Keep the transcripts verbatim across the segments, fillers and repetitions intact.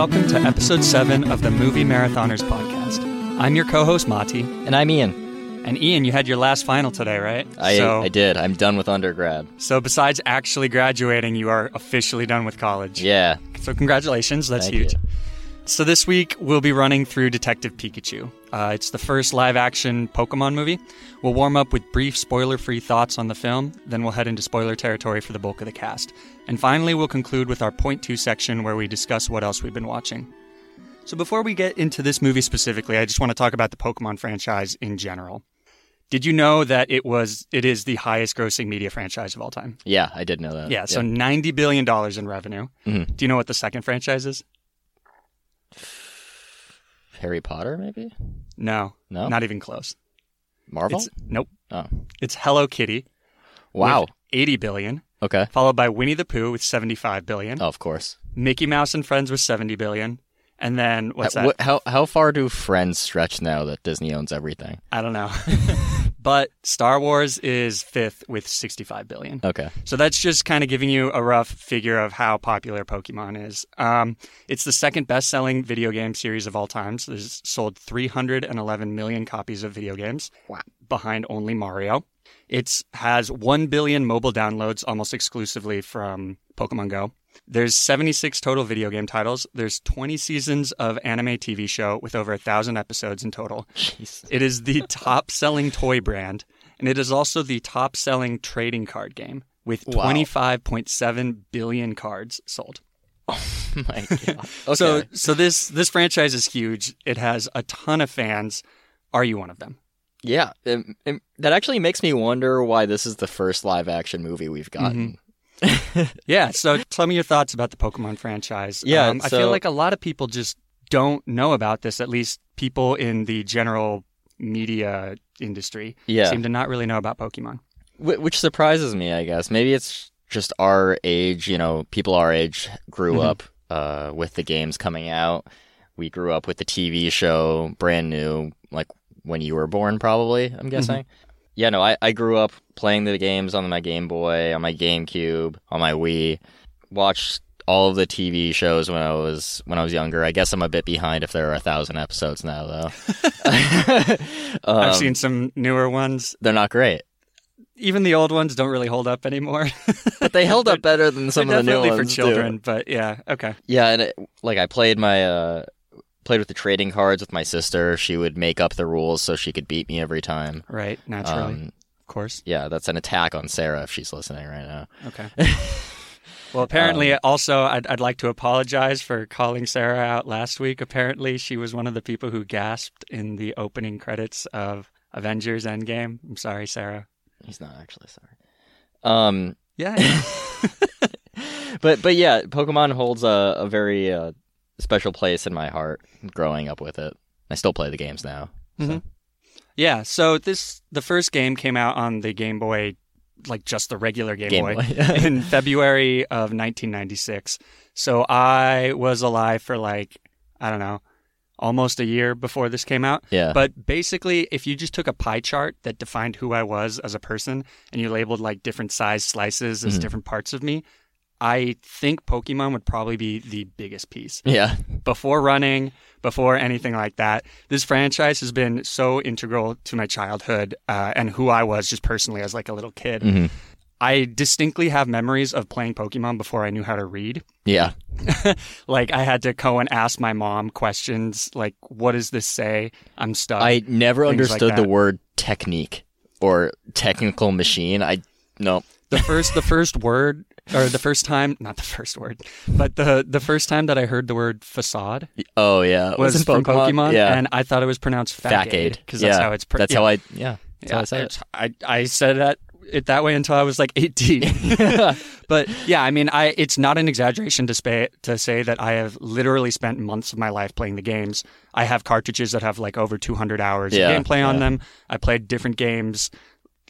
welcome to episode seven of the Movie Marathoners podcast. I'm your co-host, Mati. And I'm Ian. And Ian, you had your last final today, right? I, so, I did. I'm done with undergrad. So besides actually graduating, you are officially done with college. Yeah. So congratulations. That's Thank huge. You. So this week, we'll be running through Detective Pikachu. Uh, it's the first live-action Pokemon movie. We'll warm up with brief spoiler-free thoughts on the film, then we'll head into spoiler territory for the bulk of the cast. And finally, we'll conclude with our point two section where we discuss what else we've been watching. So before we get into this movie specifically, I just want to talk about the Pokemon franchise in general. Did you know that it was it is the highest-grossing media franchise of all time? Yeah, I did know that. Yeah, so yeah. ninety billion dollars in revenue. Mm-hmm. Do you know what the second franchise is? Harry Potter, maybe? No. No? Not even close. Marvel? It's, nope. Oh. It's Hello Kitty. Wow. eighty billion dollars. Okay. Followed by Winnie the Pooh with seventy-five billion dollars. Oh, of course. Mickey Mouse and Friends with seventy billion dollars. And then, what's that? How, how, how far do Friends stretch now that Disney owns everything? I don't know. But Star Wars is fifth with sixty-five billion dollars. Okay. So that's just kind of giving you a rough figure of how popular Pokemon is. Um, it's the second best-selling video game series of all time. So there's sold three hundred eleven million copies of video games, wow, behind only Mario. It has one billion mobile downloads almost exclusively from Pokemon Go. There's seventy-six total video game titles. There's twenty seasons of anime T V show with over one thousand episodes in total. Jeez. It is the top-selling toy brand, and it is also the top-selling trading card game with wow. twenty-five point seven billion cards sold. Oh, my God. Okay. So, so this, this franchise is huge. It has a ton of fans. Are you one of them? Yeah. It, it, that actually makes me wonder why this is the first live-action movie we've gotten. Mm-hmm. Yeah, so tell me your thoughts about the Pokemon franchise. Yeah, um, I so, feel like a lot of people just don't know about this, at least people in the general media industry yeah. seem to not really know about Pokemon. Which surprises me, I guess. Maybe it's just our age, you know, people our age grew mm-hmm. up uh, with the games coming out. We grew up with the T V show, brand new, like when you were born probably, I'm guessing. Mm-hmm. Yeah, no, I, I grew up playing the games on my Game Boy, on my GameCube, on my Wii. Watched all of the T V shows when I was when I was younger. I guess I'm a bit behind if there are a thousand episodes now, though. um, I've seen some newer ones. They're not great. Even the old ones don't really hold up anymore. But they held up better than some of the new ones. Definitely for children, do. But yeah, okay. Yeah, and it, like I played my. Uh, Played with the trading cards with my sister. She would make up the rules so she could beat me every time. Right, naturally. Um, of course. Yeah, that's an attack on Sarah if she's listening right now. Okay. Well, apparently, um, also, I'd, I'd like to apologize for calling Sarah out last week. Apparently, she was one of the people who gasped in the opening credits of Avengers Endgame. I'm sorry, Sarah. He's not actually sorry. Um, yeah. but, but yeah, Pokemon holds a, a very... Uh, special place in my heart growing up with it. I still play the games now. So. Mm-hmm. Yeah, so this the first game came out on the Game Boy, like just the regular Game, Game Boy, Boy. in February of nineteen ninety-six. So I was alive for like, I don't know, almost a year before this came out. Yeah. But basically, if you just took a pie chart that defined who I was as a person and you labeled like different size slices as mm-hmm. different parts of me, I think Pokemon would probably be the biggest piece. Yeah. Before running, before anything like that, this franchise has been so integral to my childhood uh, and who I was just personally as like a little kid. Mm-hmm. I distinctly have memories of playing Pokemon before I knew how to read. Yeah. Like I had to go and ask my mom questions like, what does this say? I'm stuck. I never Things understood like the word technique or technical machine. I no. The first the first word or the first time not the first word, but the the first time that I heard the word facade oh yeah was, was from Pokemon, Pokemon yeah. and I thought it was pronounced facade because that's yeah. how it's per- that's yeah. how I yeah that's yeah, how I said it. I I said that it that way until I was like eighteen. But yeah, I mean I it's not an exaggeration to say to say that I have literally spent months of my life playing the games. I have cartridges that have like over two hundred hours yeah, of gameplay yeah. on them. I played different games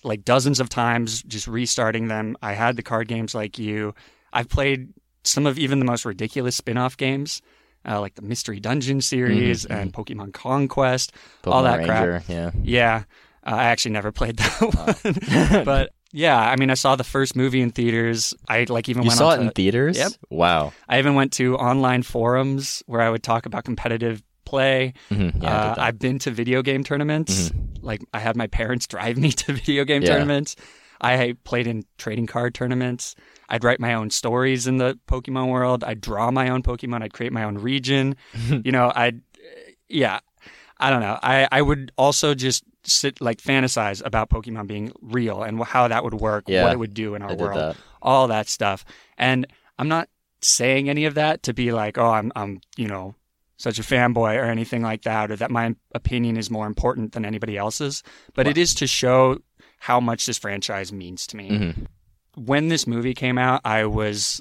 like dozens of times, just restarting them. I had the card games like you. I've played some of even the most ridiculous spin-off games, uh, like the Mystery Dungeon series mm-hmm. and Pokemon Conquest, Pokemon all that Ranger, crap. Yeah, yeah. Uh, I actually never played that one. Uh. But Yeah, I mean, I saw the first movie in theaters. I like even you went saw it to, in theaters. Yep. Wow. I even went to online forums where I would talk about competitive play. Mm-hmm. Yeah, uh, I've been to video game tournaments. Mm-hmm. Like I had my parents drive me to video game yeah. tournaments. I played in trading card tournaments. I'd write my own stories in the Pokemon world. I'd draw my own Pokemon. I'd create my own region. You know, I'd, yeah, I don't know. I, I would also just sit, like, fantasize about Pokemon being real and how that would work, yeah, what it would do in our I world, that. all that stuff. And I'm not saying any of that to be like, oh, I'm, I'm, you know, such a fanboy or anything like that, or that my opinion is more important than anybody else's. But wow. it is to show how much this franchise means to me. Mm-hmm. When this movie came out, I was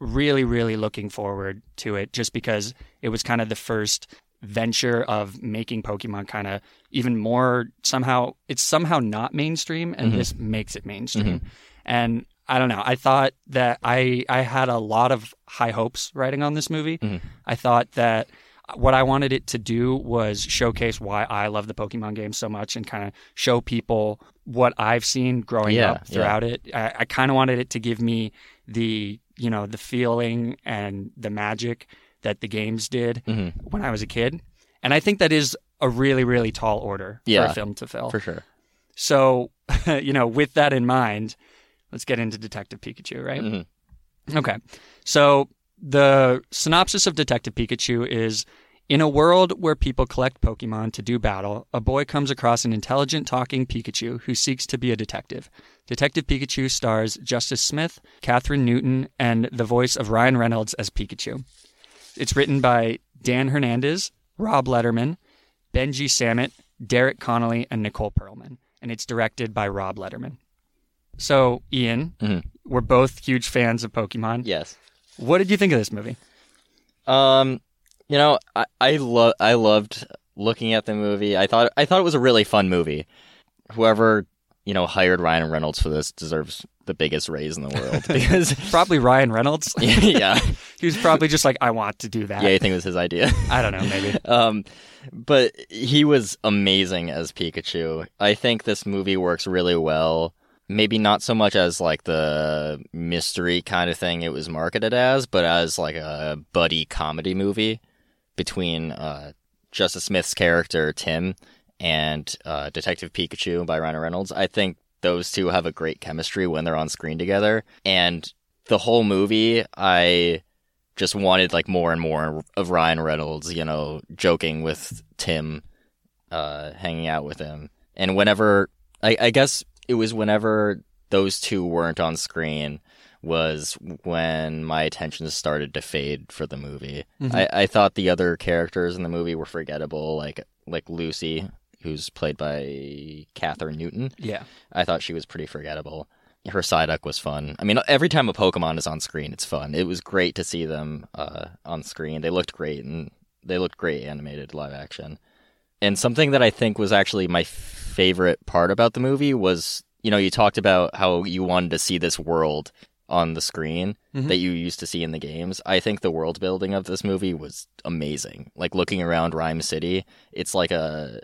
really, really looking forward to it just because it was kind of the first venture of making Pokemon kind of even more somehow, it's somehow not mainstream, and mm-hmm. this makes it mainstream. Mm-hmm. And I don't know, I thought that I, I had a lot of high hopes writing on this movie. Mm-hmm. I thought that what I wanted it to do was showcase why I love the Pokemon game so much and kind of show people what I've seen growing yeah, up throughout yeah. it. I, I kind of wanted it to give me the, you know, the feeling and the magic that the games did mm-hmm. when I was a kid. And I think that is a really, really tall order yeah, for a film to fill. For sure. So, you know, with that in mind, let's get into Detective Pikachu, right? Mm-hmm. Okay. So the synopsis of Detective Pikachu is, in a world where people collect Pokemon to do battle, a boy comes across an intelligent talking Pikachu who seeks to be a detective. Detective Pikachu stars Justice Smith, Catherine Newton, and the voice of Ryan Reynolds as Pikachu. It's written by Dan Hernandez, Rob Letterman, Benji Samet, Derek Connolly, and Nicole Perlman. And it's directed by Rob Letterman. So, Ian, mm-hmm. we're both huge fans of Pokemon. Yes. What did you think of this movie? Um, you know, I I, lo- I loved looking at the movie. I thought I thought it was a really fun movie. Whoever, you know, hired Ryan Reynolds for this deserves the biggest raise in the world, because probably Ryan Reynolds. Yeah, he was probably just like, I want to do that. Yeah, you think it was his idea? I don't know, maybe. Um, but he was amazing as Pikachu. I think this movie works really well. Maybe not so much as, like, the mystery kind of thing it was marketed as, but as, like, a buddy comedy movie between uh, Justice Smith's character, Tim, and uh, Detective Pikachu by Ryan Reynolds. I think those two have a great chemistry when they're on screen together. And the whole movie, I just wanted, like, more and more of Ryan Reynolds, you know, joking with Tim, uh, hanging out with him. And whenever, I, I guess... it was whenever those two weren't on screen was when my attention started to fade for the movie. Mm-hmm. I, I thought the other characters in the movie were forgettable, like like Lucy, who's played by Catherine Newton. Yeah. I thought she was pretty forgettable. Her Psyduck was fun. I mean, every time a Pokemon is on screen, it's fun. It was great to see them uh, on screen. They looked great, and they looked great animated live action. And something that I think was actually my favorite part about the movie was, you know, you talked about how you wanted to see this world on the screen mm-hmm. that you used to see in the games. I think the world building of this movie was amazing. Like, looking around Rhyme City, it's like a,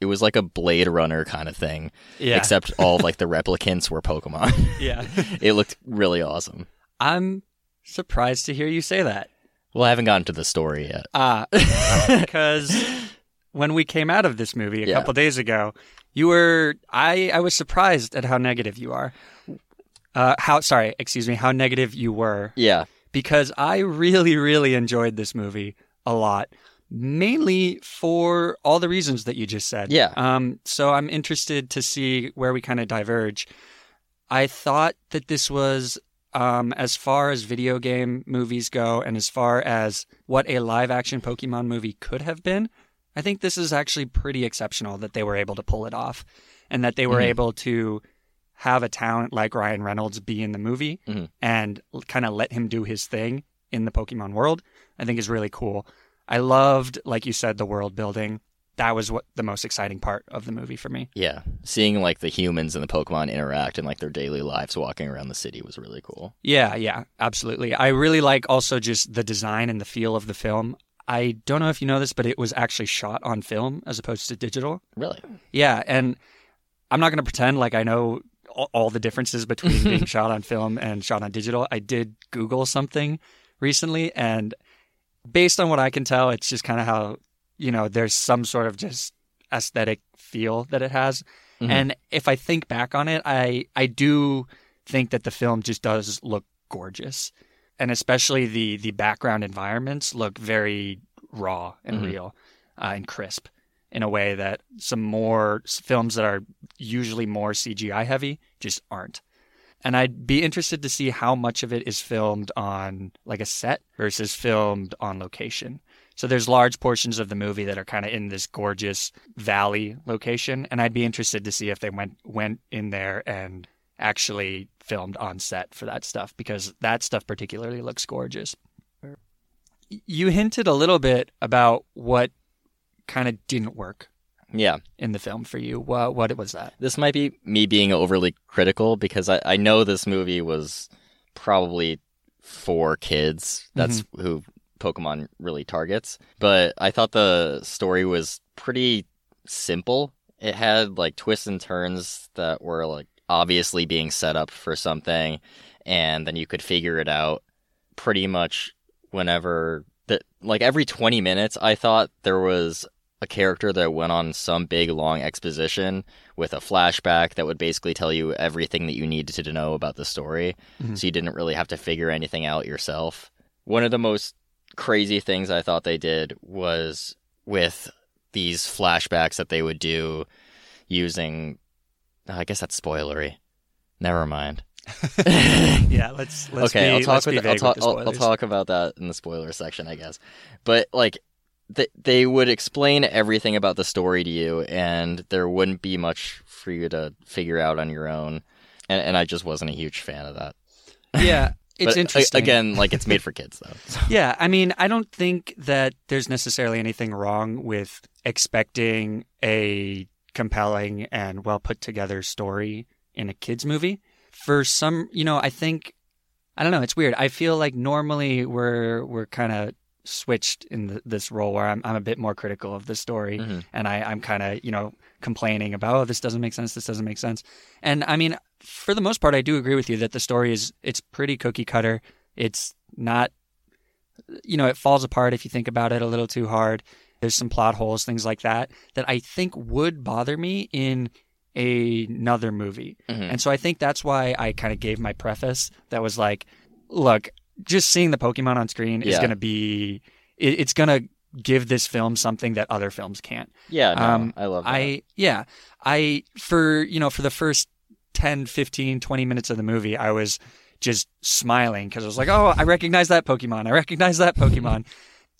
it was like a Blade Runner kind of thing. Yeah. Except all like the replicants were Pokemon. Yeah. It looked really awesome. I'm surprised to hear you say that. Well, I haven't gotten to the story yet. Ah, uh, because... when we came out of this movie a yeah. couple days ago, you were, I, I was surprised at how negative you are. Uh, how, sorry, excuse me, how negative you were. Yeah. Because I really, really enjoyed this movie a lot, mainly for all the reasons that you just said. Yeah. Um, so I'm interested to see where we kind of diverge. I thought that this was, um, as far as video game movies go and as far as what a live action Pokemon movie could have been, I think this is actually pretty exceptional that they were able to pull it off and that they were mm-hmm. able to have a talent like Ryan Reynolds be in the movie mm-hmm. and kind of let him do his thing in the Pokemon world, I think is really cool. I loved, like you said, the world building. That was what the most exciting part of the movie for me. Yeah. Seeing like the humans and the Pokemon interact and like their daily lives walking around the city was really cool. Yeah, yeah, absolutely. I really like also just the design and the feel of the film. I don't know if you know this, but it was actually shot on film as opposed to digital. Really? Yeah, and I'm not going to pretend like I know all the differences between being shot on film and shot on digital, I did Google something recently, and based on what I can tell, it's just kind of how, you know, there's some sort of just aesthetic feel that it has. Mm-hmm. And if I think back on it, I, I do think that the film just does look gorgeous. And especially the, the background environments look very raw and mm-hmm. real uh, and crisp in a way that some more films that are usually more C G I heavy just aren't. And I'd be interested to see how much of it is filmed on like a set versus filmed on location. So there's large portions of the movie that are kind of in this gorgeous valley location. And I'd be interested to see if they went, went in there and actually filmed on set for that stuff, because that stuff particularly looks gorgeous. You hinted a little bit about what kind of didn't work. Yeah, in the film for you. What, what was that? This might be me being overly critical, because I, I know this movie was probably for kids. That's mm-hmm. who Pokemon really targets. But I thought the story was pretty simple. It had like twists and turns that were like obviously being set up for something, and then you could figure it out pretty much whenever. That like every twenty minutes, I thought there was a character that went on some big long exposition with a flashback that would basically tell you everything that you needed to know about the story. Mm-hmm. So you didn't really have to figure anything out yourself. One of the most crazy things I thought they did was with these flashbacks that they would do using, oh, I guess that's spoilery. Never mind. yeah, let's, let's okay, be, I'll talk let's with, be vague I'll talk, with the spoilers. I'll, I'll talk about that in the spoiler section, I guess. But like, they would explain everything about the story to you, and there wouldn't be much for you to figure out on your own. And, and I just wasn't a huge fan of that. Yeah, it's interesting. Again, like it's made for kids, though. So. Yeah, I mean, I don't think that there's necessarily anything wrong with expecting a compelling and well put together story in a kids' movie. For some, you know, I think, I don't know, it's weird. I feel like normally we're we're kind of switched in the, this role where I'm I'm a bit more critical of the story, mm-hmm. and I, I'm kind of, you know, complaining about, oh, this doesn't make sense, this doesn't make sense. And I mean, for the most part, I do agree with you that the story is, it's pretty cookie cutter. It's not, you know, it falls apart if you think about it a little too hard. There's some plot holes, things like that, that I think would bother me in a, another movie. Mm-hmm. And so I think that's why I kind of gave my preface that was like, look, just seeing the Pokemon on screen yeah. is going to be, it, it's going to give this film something that other films can't. Yeah, no, um, I love that. I, yeah, I, for, you know, for the first ten, fifteen, twenty minutes of the movie, I was just smiling because I was like, oh, I recognize that Pokemon. I recognize that Pokemon.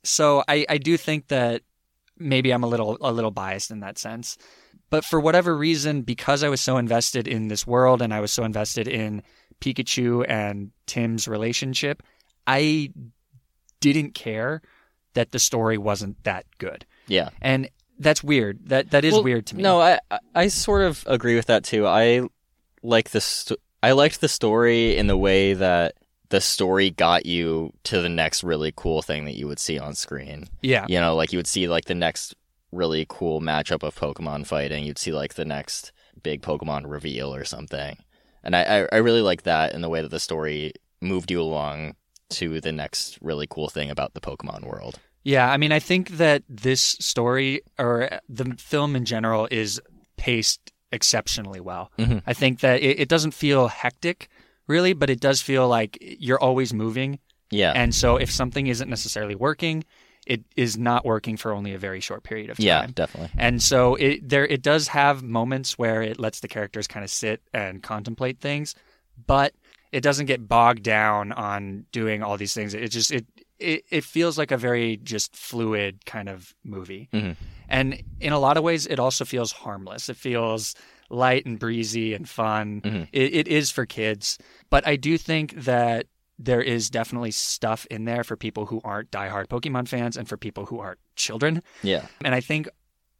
So I, I do think that maybe I'm a little, a little biased in that sense. But for whatever reason, because I was so invested in this world and I was so invested in Pikachu and Tim's relationship, I didn't care that the story wasn't that good. Yeah. And that's weird. That that is well, weird to me. No, I I sort of agree with that too. I like the st- I liked the story in the way that the story got you to the next really cool thing that you would see on screen. Yeah. You know, like you would see like the next really cool matchup of Pokemon fighting. You'd see like the next big Pokemon reveal or something. And I, I really like that in the way that the story moved you along to the next really cool thing about the Pokemon world. Yeah, I mean, I think that this story, or the film in general, is paced exceptionally well. Mm-hmm. I think that it, it doesn't feel hectic, really, but it does feel like you're always moving. Yeah. And so if something isn't necessarily working, it is not working for only a very short period of time. Yeah, definitely. And so it there it does have moments where it lets the characters kind of sit and contemplate things, but it doesn't get bogged down on doing all these things. It just it it, it feels like a very just fluid kind of movie. Mm-hmm. And in a lot of ways, it also feels harmless. It feels light and breezy and fun. Mm-hmm. It, it is for kids, but I do think that there is definitely stuff in there for people who aren't diehard Pokemon fans and for people who aren't children. Yeah. And I think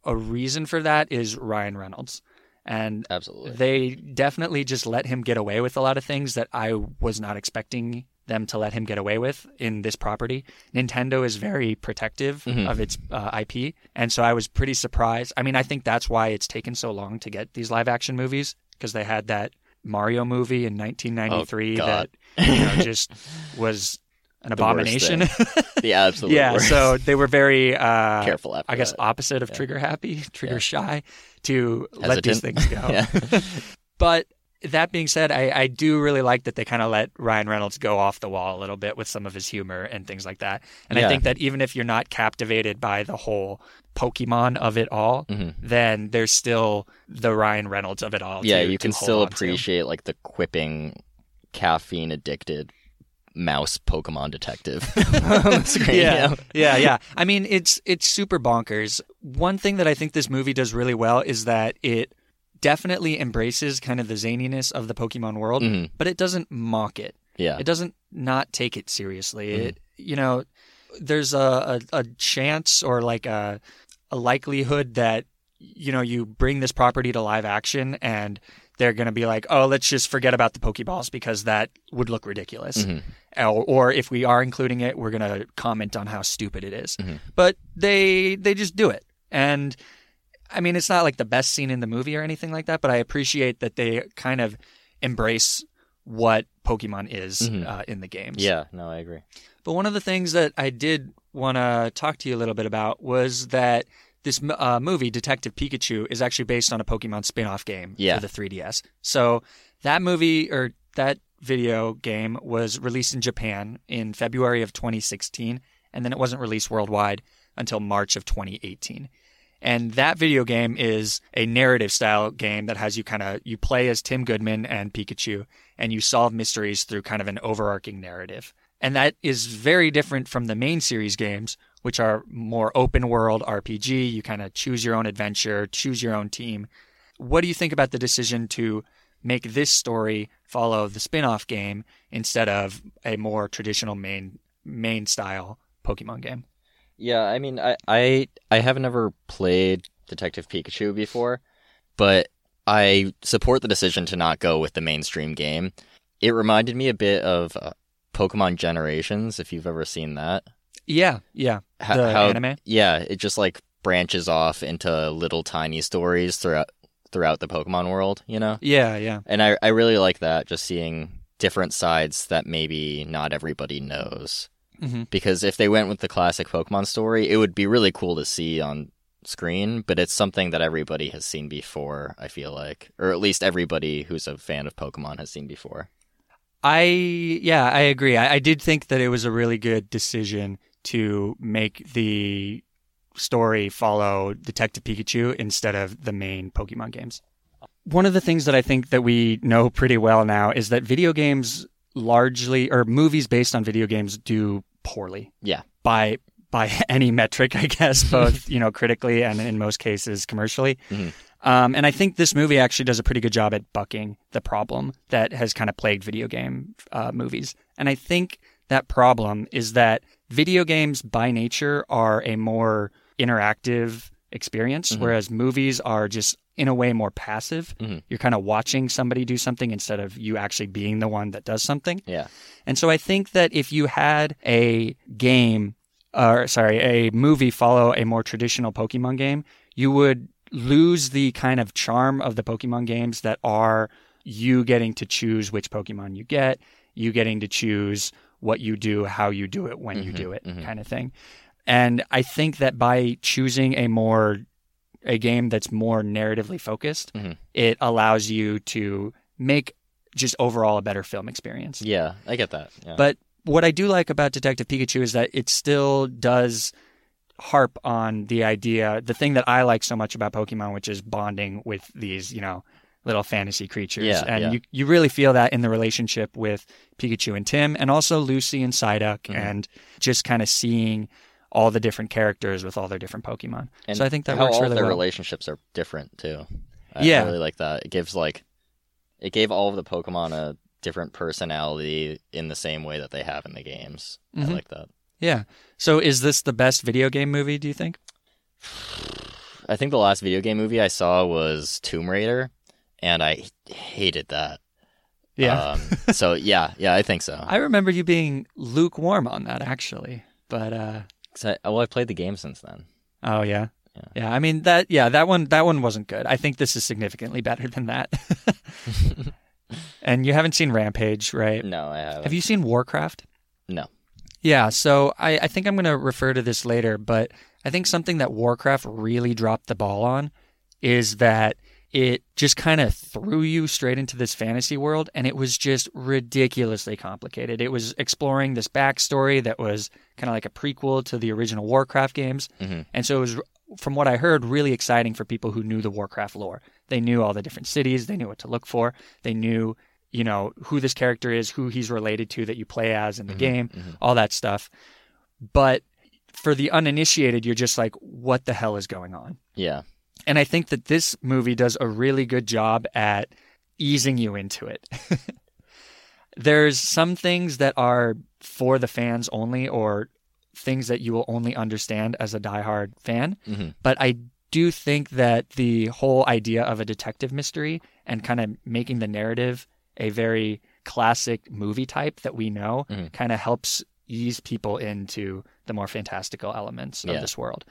a reason for that is Ryan Reynolds. And absolutely, they definitely just let him get away with a lot of things that I was not expecting them to let him get away with in this property. Nintendo is very protective mm-hmm. of its uh, I P. And so I was pretty surprised. I mean, I think that's why it's taken so long to get these live action movies, because they had that Mario movie in nineteen ninety-three oh, that you know, just was an abomination. Yeah, absolutely. Yeah, worst. So they were very uh, careful. After I guess that. Opposite of yeah. trigger happy, trigger yeah. shy to hesitant. Let these things go. Yeah. But that being said, I, I do really like that they kind of let Ryan Reynolds go off the wall a little bit with some of his humor and things like that. And yeah. I think that even if you're not captivated by the whole Pokemon of it all, mm-hmm. then there's still the Ryan Reynolds of it all. Yeah, to, you can still appreciate to. like the quipping, caffeine addicted mouse Pokemon detective on the screen. Yeah, yeah, yeah, yeah. I mean, it's it's super bonkers. One thing that I think this movie does really well is that it definitely embraces kind of the zaniness of the Pokemon world, mm-hmm. but it doesn't mock it. Yeah, it doesn't not take it seriously. Mm-hmm. It, you know, there's a, a, a chance or like a, a likelihood that, you know, you bring this property to live action and they're going to be like, oh, let's just forget about the Pokeballs because that would look ridiculous. Mm-hmm. Or, or if we are including it, we're going to comment on how stupid it is. Mm-hmm. But they they just do it. And I mean, it's not like the best scene in the movie or anything like that, but I appreciate that they kind of embrace what Pokemon is mm-hmm. uh, in the games. Yeah, no, I agree. But one of the things that I did want to talk to you a little bit about was that this uh, movie, Detective Pikachu, is actually based on a Pokemon spin-off game yeah. for the three D S. So that movie or that video game was released in Japan in February of twenty sixteen, and then it wasn't released worldwide until March of twenty eighteen. And that video game is a narrative style game that has you kind of, you play as Tim Goodman and Pikachu, and you solve mysteries through kind of an overarching narrative. And that is very different from the main series games, which are more open world R P G. You kind of choose your own adventure, choose your own team. What do you think about the decision to make this story follow the spin-off game instead of a more traditional main, main style Pokemon game? Yeah, I mean, I, I I have never played Detective Pikachu before, but I support the decision to not go with the mainstream game. It reminded me a bit of uh, Pokemon Generations, if you've ever seen that. Yeah, yeah. How, the how, anime? Yeah, it just like branches off into little tiny stories throughout throughout the Pokemon world, you know? Yeah, yeah. And I, I really like that, just seeing different sides that maybe not everybody knows. Mm-hmm. Because if they went with the classic Pokemon story, it would be really cool to see on screen, but it's something that everybody has seen before, I feel like. Or at least everybody who's a fan of Pokemon has seen before. I, yeah, I agree. I, I did think that it was a really good decision to make the story follow Detective Pikachu instead of the main Pokemon games. One of the things that I think that we know pretty well now is that video games largely, or movies based on video games do poorly. Yeah. By by any metric, I guess, both, you know, critically and in most cases commercially. Mm-hmm. Um, and I think this movie actually does a pretty good job at bucking the problem that has kind of plagued video game uh, movies. And I think that problem is that video games by nature are a more interactive experience, mm-hmm. whereas movies are just in a way more passive. Mm-hmm. You're kind of watching somebody do something instead of you actually being the one that does something. Yeah. And so I think that if you had a game, or sorry, a movie follow a more traditional Pokemon game, you would lose the kind of charm of the Pokemon games that are you getting to choose which Pokemon you get, you getting to choose what you do, how you do it, when mm-hmm. you do it, mm-hmm. kind of thing. And I think that by choosing a more a game that's more narratively focused, mm-hmm. it allows you to make just overall a better film experience. Yeah, I get that. Yeah. But what I do like about Detective Pikachu is that it still does harp on the idea, the thing that I like so much about Pokemon, which is bonding with these, you know, little fantasy creatures. Yeah, and yeah. You, you really feel that in the relationship with Pikachu and Tim, and also Lucy and Psyduck, mm-hmm. and just kind of seeing all the different characters with all their different Pokemon. And so I think that works really well. How all their relationships are different, too. I yeah. really like that. It gives, like, it gave all of the Pokemon a different personality in the same way that they have in the games. Mm-hmm. I like that. Yeah. So is this the best video game movie, do you think? I think the last video game movie I saw was Tomb Raider, and I hated that. Yeah. Um, so, yeah. Yeah, I think so. I remember you being lukewarm on that, actually. But, uh... I, well, I played the game since then. Oh yeah. yeah, yeah. I mean that. Yeah, that one. That one wasn't good. I think this is significantly better than that. And you haven't seen Rampage, right? No, I haven't. Have you seen Warcraft? No. Yeah, so I, I think I'm going to refer to this later, but I think something that Warcraft really dropped the ball on is that it just kind of threw you straight into this fantasy world, and it was just ridiculously complicated. It was exploring this backstory that was kind of like a prequel to the original Warcraft games, mm-hmm. and so it was, from what I heard, really exciting for people who knew the Warcraft lore. They knew all the different cities, they knew what to look for, they knew, you know, who this character is, who he's related to that you play as in the mm-hmm, game, mm-hmm. all that stuff. But for the uninitiated, you're just like, what the hell is going on? Yeah. And I think that this movie does a really good job at easing you into it. There's some things that are for the fans only, or things that you will only understand as a diehard fan. Mm-hmm. But I do think that the whole idea of a detective mystery and kind of making the narrative a very classic movie type that we know mm-hmm. kind of helps ease people into the more fantastical elements yeah. of this world.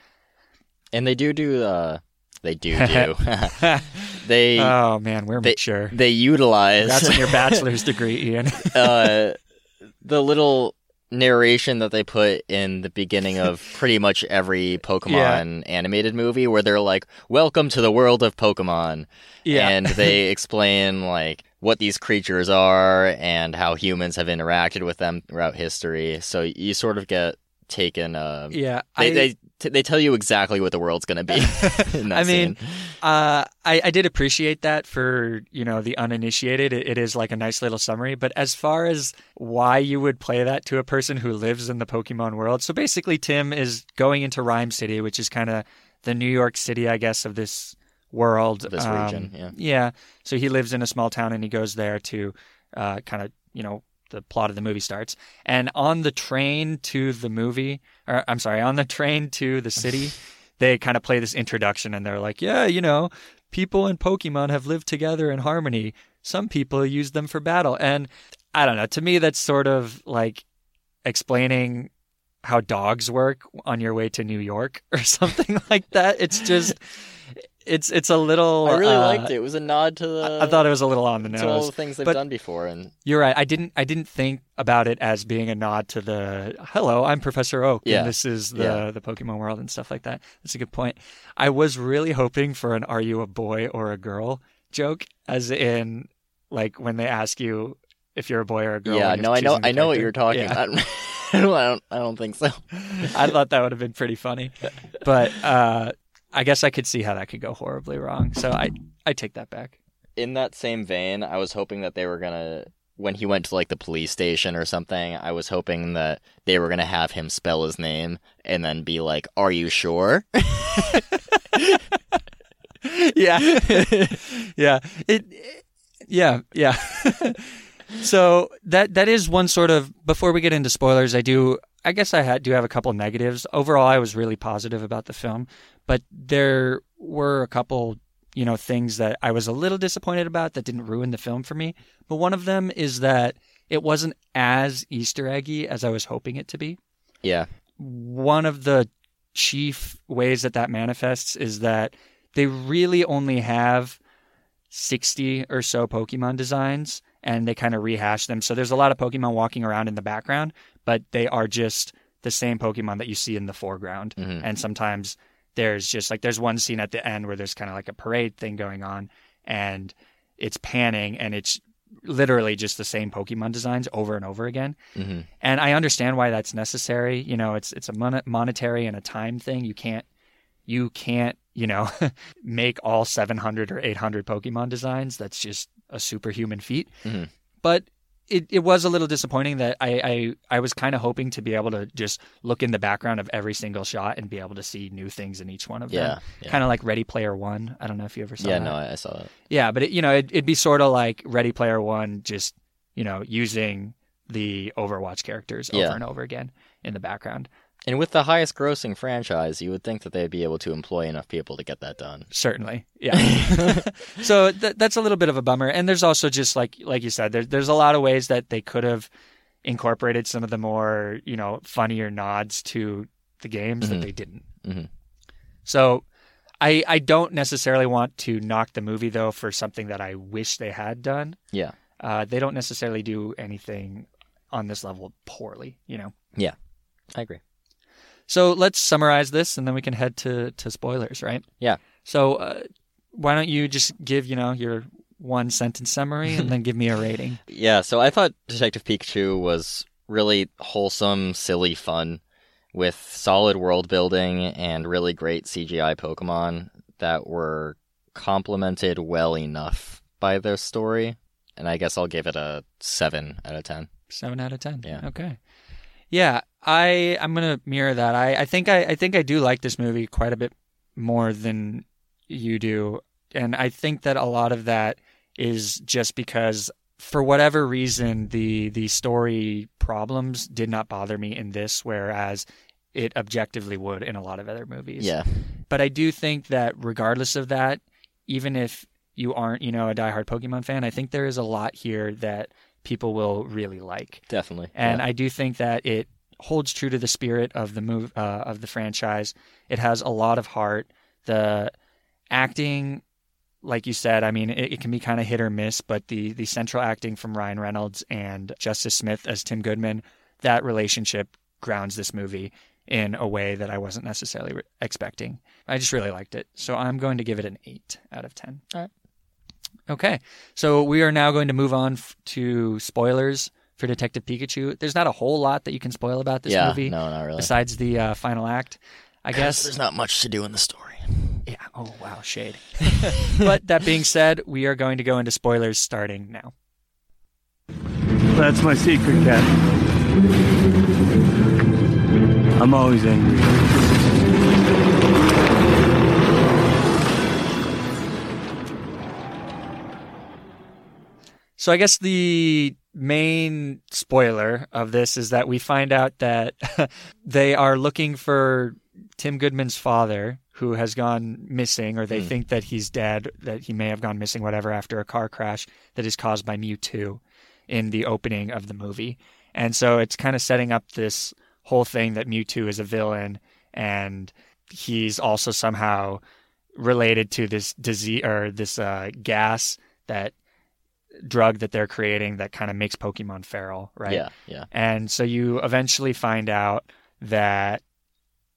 And they do do... Uh... They do do. they. Oh man, we're they, mature. They utilize. That's in your bachelor's degree, Ian. uh, the little narration that they put in the beginning of pretty much every Pokemon yeah. animated movie, where they're like, "Welcome to the world of Pokemon," yeah. and they explain like what these creatures are and how humans have interacted with them throughout history. So you sort of get taken. Uh, yeah, they. I... they T- they tell you exactly what the world's going to be. I mean, uh, I, I did appreciate that for, you know, the uninitiated. It, it is like a nice little summary. But as far as why you would play that to a person who lives in the Pokemon world. So basically, Tim is going into Rhyme City, which is kind of the New York City, I guess, of this world. This um, region, yeah. Yeah. So he lives in a small town and he goes there to uh, kind of, you know, the plot of the movie starts. And on the train to the movie, or I'm sorry, on the train to the city, they kind of play this introduction and they're like, yeah, you know, people and Pokemon have lived together in harmony. Some people use them for battle. And I don't know, to me, that's sort of like explaining how dogs work on your way to New York or something like that. It's just... It's it's a little... I really uh, liked it. It was a nod to the... I, I thought it was a little on the nose. To all the things they've but done before. And you're right. I didn't I didn't think about it as being a nod to the, hello, I'm Professor Oak, yeah. and this is the, yeah. the Pokemon world and stuff like that. That's a good point. I was really hoping for an are you a boy or a girl joke, as in, like, when they ask you if you're a boy or a girl. Yeah, no, I know I know what you're talking yeah. about. I, don't, I don't think so. I thought that would have been pretty funny. But... uh I guess I could see how that could go horribly wrong. So I, I take that back. In that same vein, I was hoping that they were going to, when he went to like the police station or something, I was hoping that they were going to have him spell his name and then be like, are you sure? yeah. yeah. It, it, yeah. Yeah. So that that is one sort of, before we get into spoilers, I do, I guess I do have a couple negatives. Overall, I was really positive about the film. But there were a couple, you know, things that I was a little disappointed about that didn't ruin the film for me. But one of them is that it wasn't as Easter eggy as I was hoping it to be. Yeah. One of the chief ways that that manifests is that they really only have sixty or so Pokemon designs, and they kind of rehash them. So there's a lot of Pokemon walking around in the background, but they are just the same Pokemon that you see in the foreground. Mm-hmm. And sometimes... There's just like, there's one scene at the end where there's kind of like a parade thing going on and it's panning and it's literally just the same Pokemon designs over and over again. Mm-hmm. And I understand why that's necessary. You know, it's, it's a mon- monetary and a time thing. You can't, you can't, you know, make all seven hundred or eight hundred Pokemon designs. That's just a superhuman feat. Mm-hmm. But It it was a little disappointing that I, I, I was kind of hoping to be able to just look in the background of every single shot and be able to see new things in each one of them. Yeah, yeah. Kind of like Ready Player One. I don't know if you ever saw yeah, that. Yeah, no, I saw that. Yeah, but it, you know, it, it'd be sort of like Ready Player One, just, you know, using the Overwatch characters over yeah. and over again in the background. And with the highest grossing franchise, you would think that they'd be able to employ enough people to get that done. Certainly. Yeah. so th- that's a little bit of a bummer. And there's also just like, like you said, there, there's a lot of ways that they could have incorporated some of the more, you know, funnier nods to the games mm-hmm. that they didn't. Mm-hmm. So I, I don't necessarily want to knock the movie though for something that I wish they had done. Yeah. uh, they don't necessarily do anything on this level poorly, you know? Yeah, I agree. So let's summarize this, and then we can head to, to spoilers, right? Yeah. So uh, why don't you just give, you know, your one sentence summary and then give me a rating? Yeah, so I thought Detective Pikachu was really wholesome, silly fun with solid world building and really great C G I Pokemon that were complemented well enough by their story. And I guess I'll give it a seven out of ten. seven out of ten. Yeah. Okay. Yeah, I, I'm going to mirror that. I, I think I, I think I do like this movie quite a bit more than you do. And I think that a lot of that is just because, for whatever reason, the the story problems did not bother me in this, whereas it objectively would in a lot of other movies. Yeah. But I do think that regardless of that, even if you aren't, you know, a diehard Pokemon fan, I think there is a lot here that people will really like. Definitely. And yeah. I do think that it holds true to the spirit of the move uh, of the franchise. It has a lot of heart. The acting, like you said, I mean, it, it can be kind of hit or miss, but the the central acting from Ryan Reynolds and Justice Smith as Tim Goodman, that relationship grounds this movie in a way that I wasn't necessarily re- expecting. I just really liked it. So I'm going to give it an eight out of ten. All right. Okay. So we are now going to move on f- to spoilers for Detective Pikachu. There's not a whole lot that you can spoil about this yeah, movie. No, not really. Besides the uh, final act, I guess. There's not much to do in the story. Yeah. Oh, wow. Shade. But that being said, we are going to go into spoilers starting now. That's my secret, Cat. I'm always angry. So I guess the main spoiler of this is that we find out that they are looking for Tim Goodman's father, who has gone missing, or they mm. think that he's dead, that he may have gone missing, whatever, after a car crash that is caused by Mewtwo in the opening of the movie. And so it's kind of setting up this whole thing that Mewtwo is a villain, and he's also somehow related to this disease or this uh, gas, that drug that they're creating that kind of makes Pokemon feral, right? Yeah, yeah. And so you eventually find out that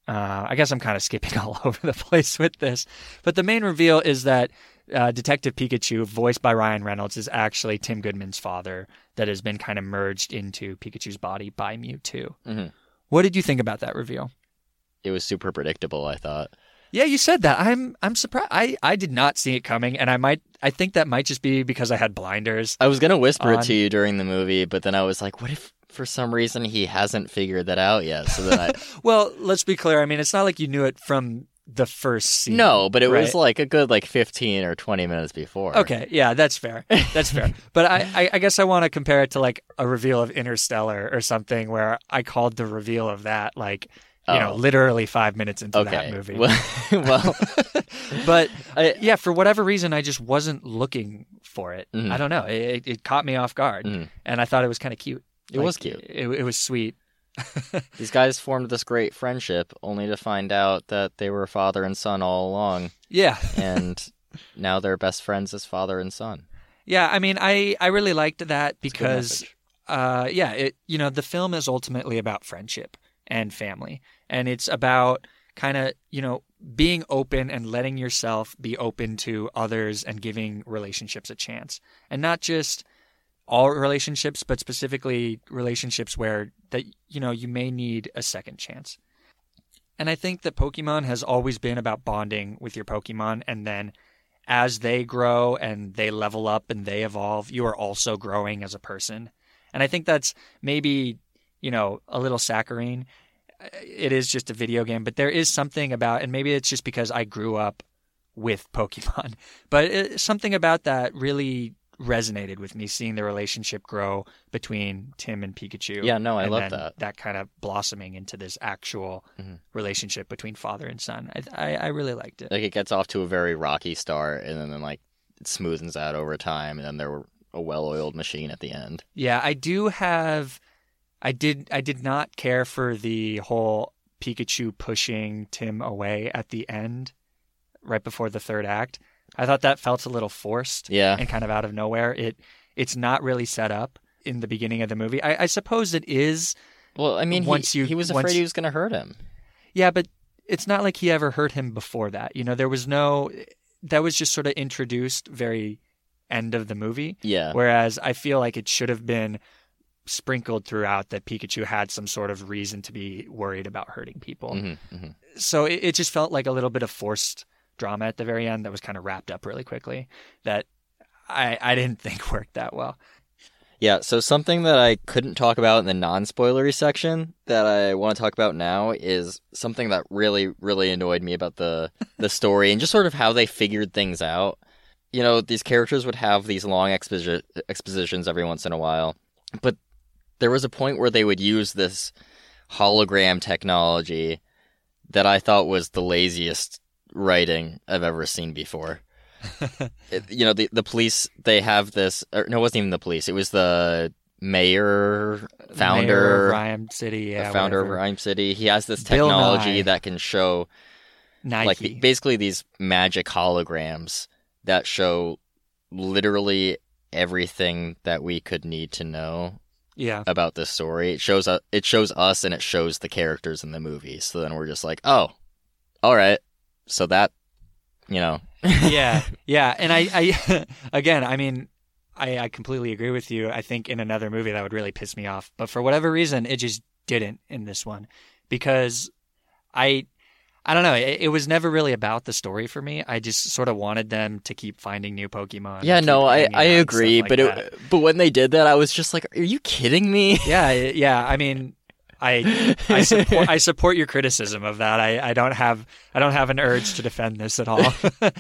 Uh, I guess I'm kind of skipping all over the place with this, but the main reveal is that uh, Detective Pikachu, voiced by Ryan Reynolds, is actually Tim Goodman's father that has been kind of merged into Pikachu's body by Mewtwo. Mm-hmm. What did you think about that reveal? It was super predictable, I thought. Yeah, you said that. I'm I'm surprised. I, I did not see it coming, and I might I think that might just be because I had blinders. I was gonna whisper on. It to you during the movie, but then I was like, what if for some reason he hasn't figured that out yet? So that I well, let's be clear. I mean, it's not like you knew it from the first scene. No, but it right? was like a good like fifteen or twenty minutes before. Okay, yeah, that's fair. That's fair. But I, I, I guess I want to compare it to like a reveal of Interstellar or something, where I called the reveal of that like you oh. know literally five minutes into okay. that movie. well, but I, yeah, for whatever reason, I just wasn't looking for it. Mm. I don't know. It, it caught me off guard, mm. and I thought it was kind of cute. It like, was cute. It, it was sweet. These guys formed this great friendship only to find out that they were father and son all along. Yeah. And now they're best friends as father and son. Yeah, I mean, I, I really liked that because, uh, yeah, it you know, the film is ultimately about friendship and family. And it's about kind of, you know, being open and letting yourself be open to others and giving relationships a chance. And not just all relationships, but specifically relationships where that you know you may need a second chance. And I think that Pokemon has always been about bonding with your Pokemon, and then as they grow and they level up and they evolve, you are also growing as a person. And I think that's maybe you know a little saccharine. It is just a video game, but there is something about, and maybe it's just because I grew up with Pokemon, but it, something about that really resonated with me, seeing the relationship grow between Tim and Pikachu. Yeah, no, I love that. That kind of blossoming into this actual mm-hmm. relationship between father and son. I, I I really liked it. Like, it gets off to a very rocky start, and then like it smoothens out over time, and then there were a well-oiled machine at the end. Yeah, I do have. I did. I did not care for the whole Pikachu pushing Tim away at the end, right before the third act. I thought that felt a little forced yeah. and kind of out of nowhere. It It's not really set up in the beginning of the movie. I, I suppose it is. Well, I mean, once he, you, he was once, afraid he was going to hurt him. Yeah, but it's not like he ever hurt him before that. You know, there was no... That was just sort of introduced very end of the movie. Yeah. Whereas I feel like it should have been sprinkled throughout that Pikachu had some sort of reason to be worried about hurting people. Mm-hmm, mm-hmm. So it, it just felt like a little bit of forced drama at the very end that was kind of wrapped up really quickly that I, I didn't think worked that well. Yeah, so something that I couldn't talk about in the non-spoilery section that I want to talk about now is something that really, really annoyed me about the, the story and just sort of how they figured things out. You know, these characters would have these long expo- expositions every once in a while, but there was a point where they would use this hologram technology that I thought was the laziest writing I've ever seen before. You know, the the police, they have this... Or, no, it wasn't even the police. It was the mayor, founder... Mayor of Rhyme City, yeah. The founder whatever. of Rhyme City. He has this technology that can show... Nike. Like, basically these magic holograms that show literally everything that we could need to know yeah. about this story. It shows, it shows us and it shows the characters in the movie. So then we're just like, oh, all right. So that, you know... yeah, yeah, and I, I again, I mean, I, I completely agree with you. I think in another movie that would really piss me off, but for whatever reason, it just didn't in this one because I, I don't know. It, it was never really about the story for me. I just sort of wanted them to keep finding new Pokemon. Yeah, no, I, I agree, like but it, but when they did that, I was just like, are you kidding me? Yeah, yeah. I mean. I I support I support your criticism of that. I, I don't have I don't have an urge to defend this at all.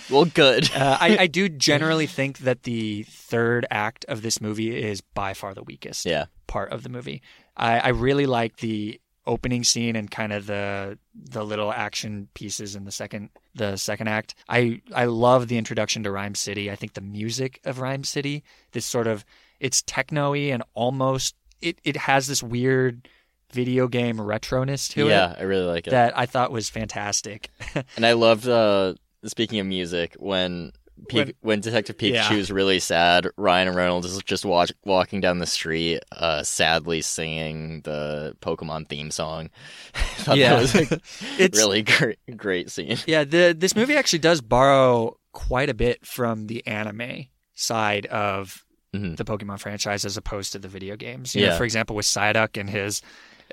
Well, good. uh, I, I do generally think that the third act of this movie is by far the weakest yeah. part of the movie. I, I really like the opening scene and kind of the the little action pieces in the second the second act. I, I love the introduction to Rhyme City. I think the music of Rhyme City, this sort of it's techno-y and almost it, it has this weird video game retroness to yeah, it. Yeah, I really like it. That I thought was fantastic. And I loved, uh, speaking of music, when P- when, when Detective Pikachu is yeah. really sad, Ryan Reynolds is just watch, walking down the street, uh, sadly singing the Pokemon theme song. I thought yeah. that was a it's, really great, great scene. Yeah, the, this movie actually does borrow quite a bit from the anime side of mm-hmm. the Pokemon franchise as opposed to the video games. You yeah. know, for example, with Psyduck and his...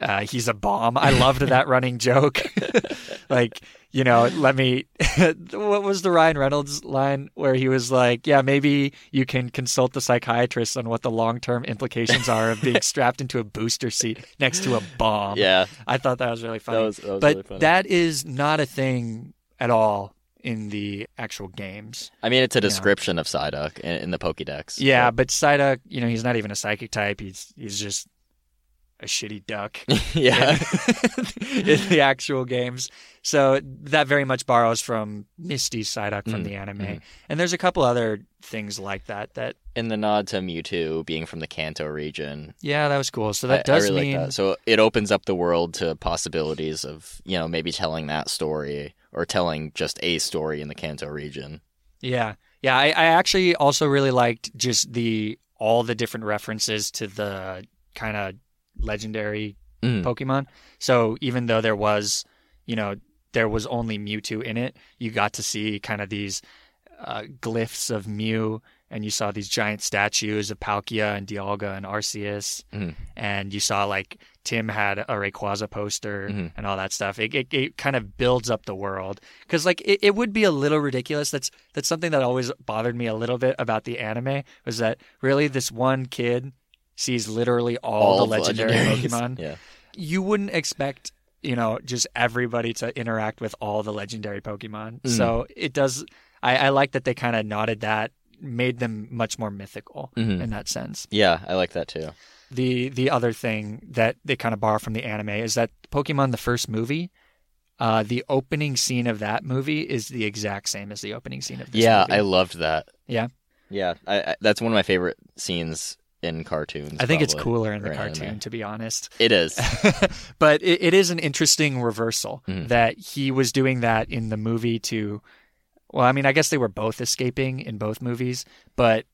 Uh, he's a bomb. I loved that running joke. Like, you know, let me... What was the Ryan Reynolds line where he was like, yeah, maybe you can consult the psychiatrist on what the long-term implications are of being strapped into a booster seat next to a bomb. Yeah. I thought that was really funny. That was, that was but really funny. That is not a thing at all in the actual games. I mean, it's a description know? of Psyduck in, in the Pokédex. Yeah, but... but Psyduck, you know, he's not even a psychic type. He's He's just... a shitty duck yeah. in, in the actual games. So that very much borrows from Misty's Psyduck from mm, the anime. Mm. And there's a couple other things like that. that And the nod to Mewtwo being from the Kanto region. Yeah, that was cool. So that I, does I really mean... Like that. So it opens up the world to possibilities of, you know, maybe telling that story or telling just a story in the Kanto region. Yeah. Yeah, I, I actually also really liked just the all the different references to the kind of legendary mm. Pokemon. So even though there was, you know, there was only Mewtwo in it, you got to see kind of these uh, glyphs of Mew, and you saw these giant statues of Palkia and Dialga and Arceus, mm. and you saw like Tim had a Rayquaza poster mm-hmm. and all that stuff. It, it it kind of builds up the world because like it, it would be a little ridiculous. That's that's something that always bothered me a little bit about the anime was that really this one kid sees literally all, all the legendary Pokemon. Yeah. You wouldn't expect, you know, just everybody to interact with all the legendary Pokemon. Mm. So it does, I, I like that they kind of nodded that, made them much more mythical mm-hmm. in that sense. Yeah, I like that too. The the other thing that they kind of borrow from the anime is that Pokemon, the first movie, uh, the opening scene of that movie is the exact same as the opening scene of this yeah, movie. Yeah, I loved that. Yeah? Yeah, I, I, that's one of my favorite scenes in cartoons. I think probably. It's cooler in the right cartoon, in to be honest. It is. But it, it is an interesting reversal mm. that he was doing that in the movie to, well, I mean, I guess they were both escaping in both movies, but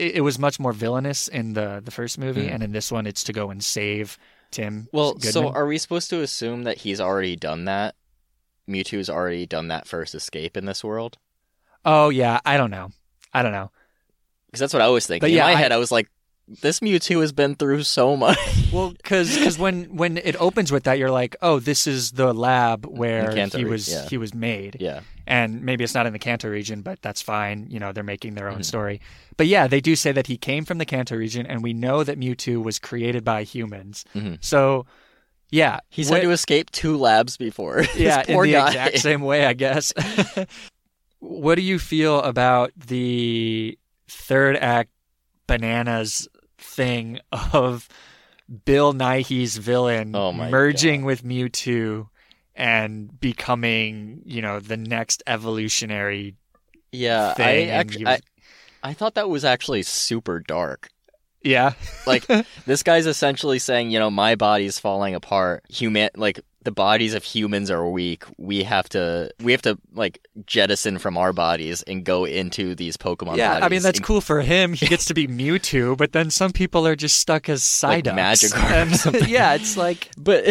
it, it was much more villainous in the, the first movie, mm. and in this one it's to go and save Tim Well, Goodman. So are we supposed to assume that he's already done that? Mewtwo's already done that first escape in this world? Oh, yeah. I don't know. I don't know. Because that's what I was thinking. But yeah, in my I... head, I was like, this Mewtwo has been through so much. Well, because when, when it opens with that, you're like, oh, this is the lab where Kanto, he was yeah. he was made. Yeah. And maybe it's not in the Kanto region, but that's fine. You know, they're making their own mm-hmm. story. But yeah, they do say that he came from the Kanto region, and we know that Mewtwo was created by humans. Mm-hmm. So, yeah. He's had what... to escape two labs before. Yeah, poor in the guy. Exact same way, I guess. What do you feel about the third act bananas thing of Bill Nighy's villain oh merging God. with Mewtwo and becoming, you know, the next evolutionary yeah, thing? Yeah, I, act- was... I I thought that was actually super dark. Yeah. Like, this guy's essentially saying, you know, my body's falling apart. Human, like, the bodies of humans are weak. We have to, we have to like jettison from our bodies and go into these Pokemon. Yeah, bodies. I mean that's and... cool for him. He gets to be Mewtwo, but then some people are just stuck as Psyducks. Like Magikarp or something. Yeah, it's like, but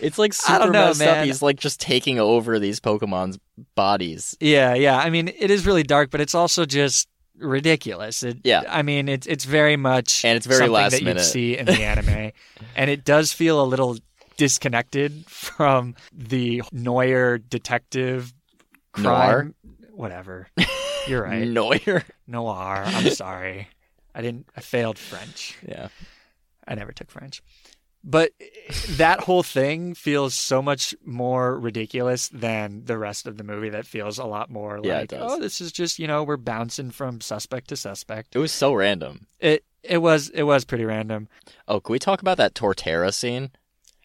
it's like super I don't know, messed man. up. He's like just taking over these Pokemon's bodies. Yeah, yeah. I mean, it is really dark, but it's also just ridiculous. It, yeah. I mean, it's it's very much and it's very something last that minute. You'd see in the anime, and it does feel a little disconnected from the Neuer detective crime. Noir? Whatever. You're right. Neuer. Noir. I'm sorry. I didn't, I failed French. Yeah. I never took French. But that whole thing feels so much more ridiculous than the rest of the movie that feels a lot more yeah, like, oh, this is just, you know, we're bouncing from suspect to suspect. It was so random. It, it was, it was pretty random. Oh, can we talk about that Torterra scene?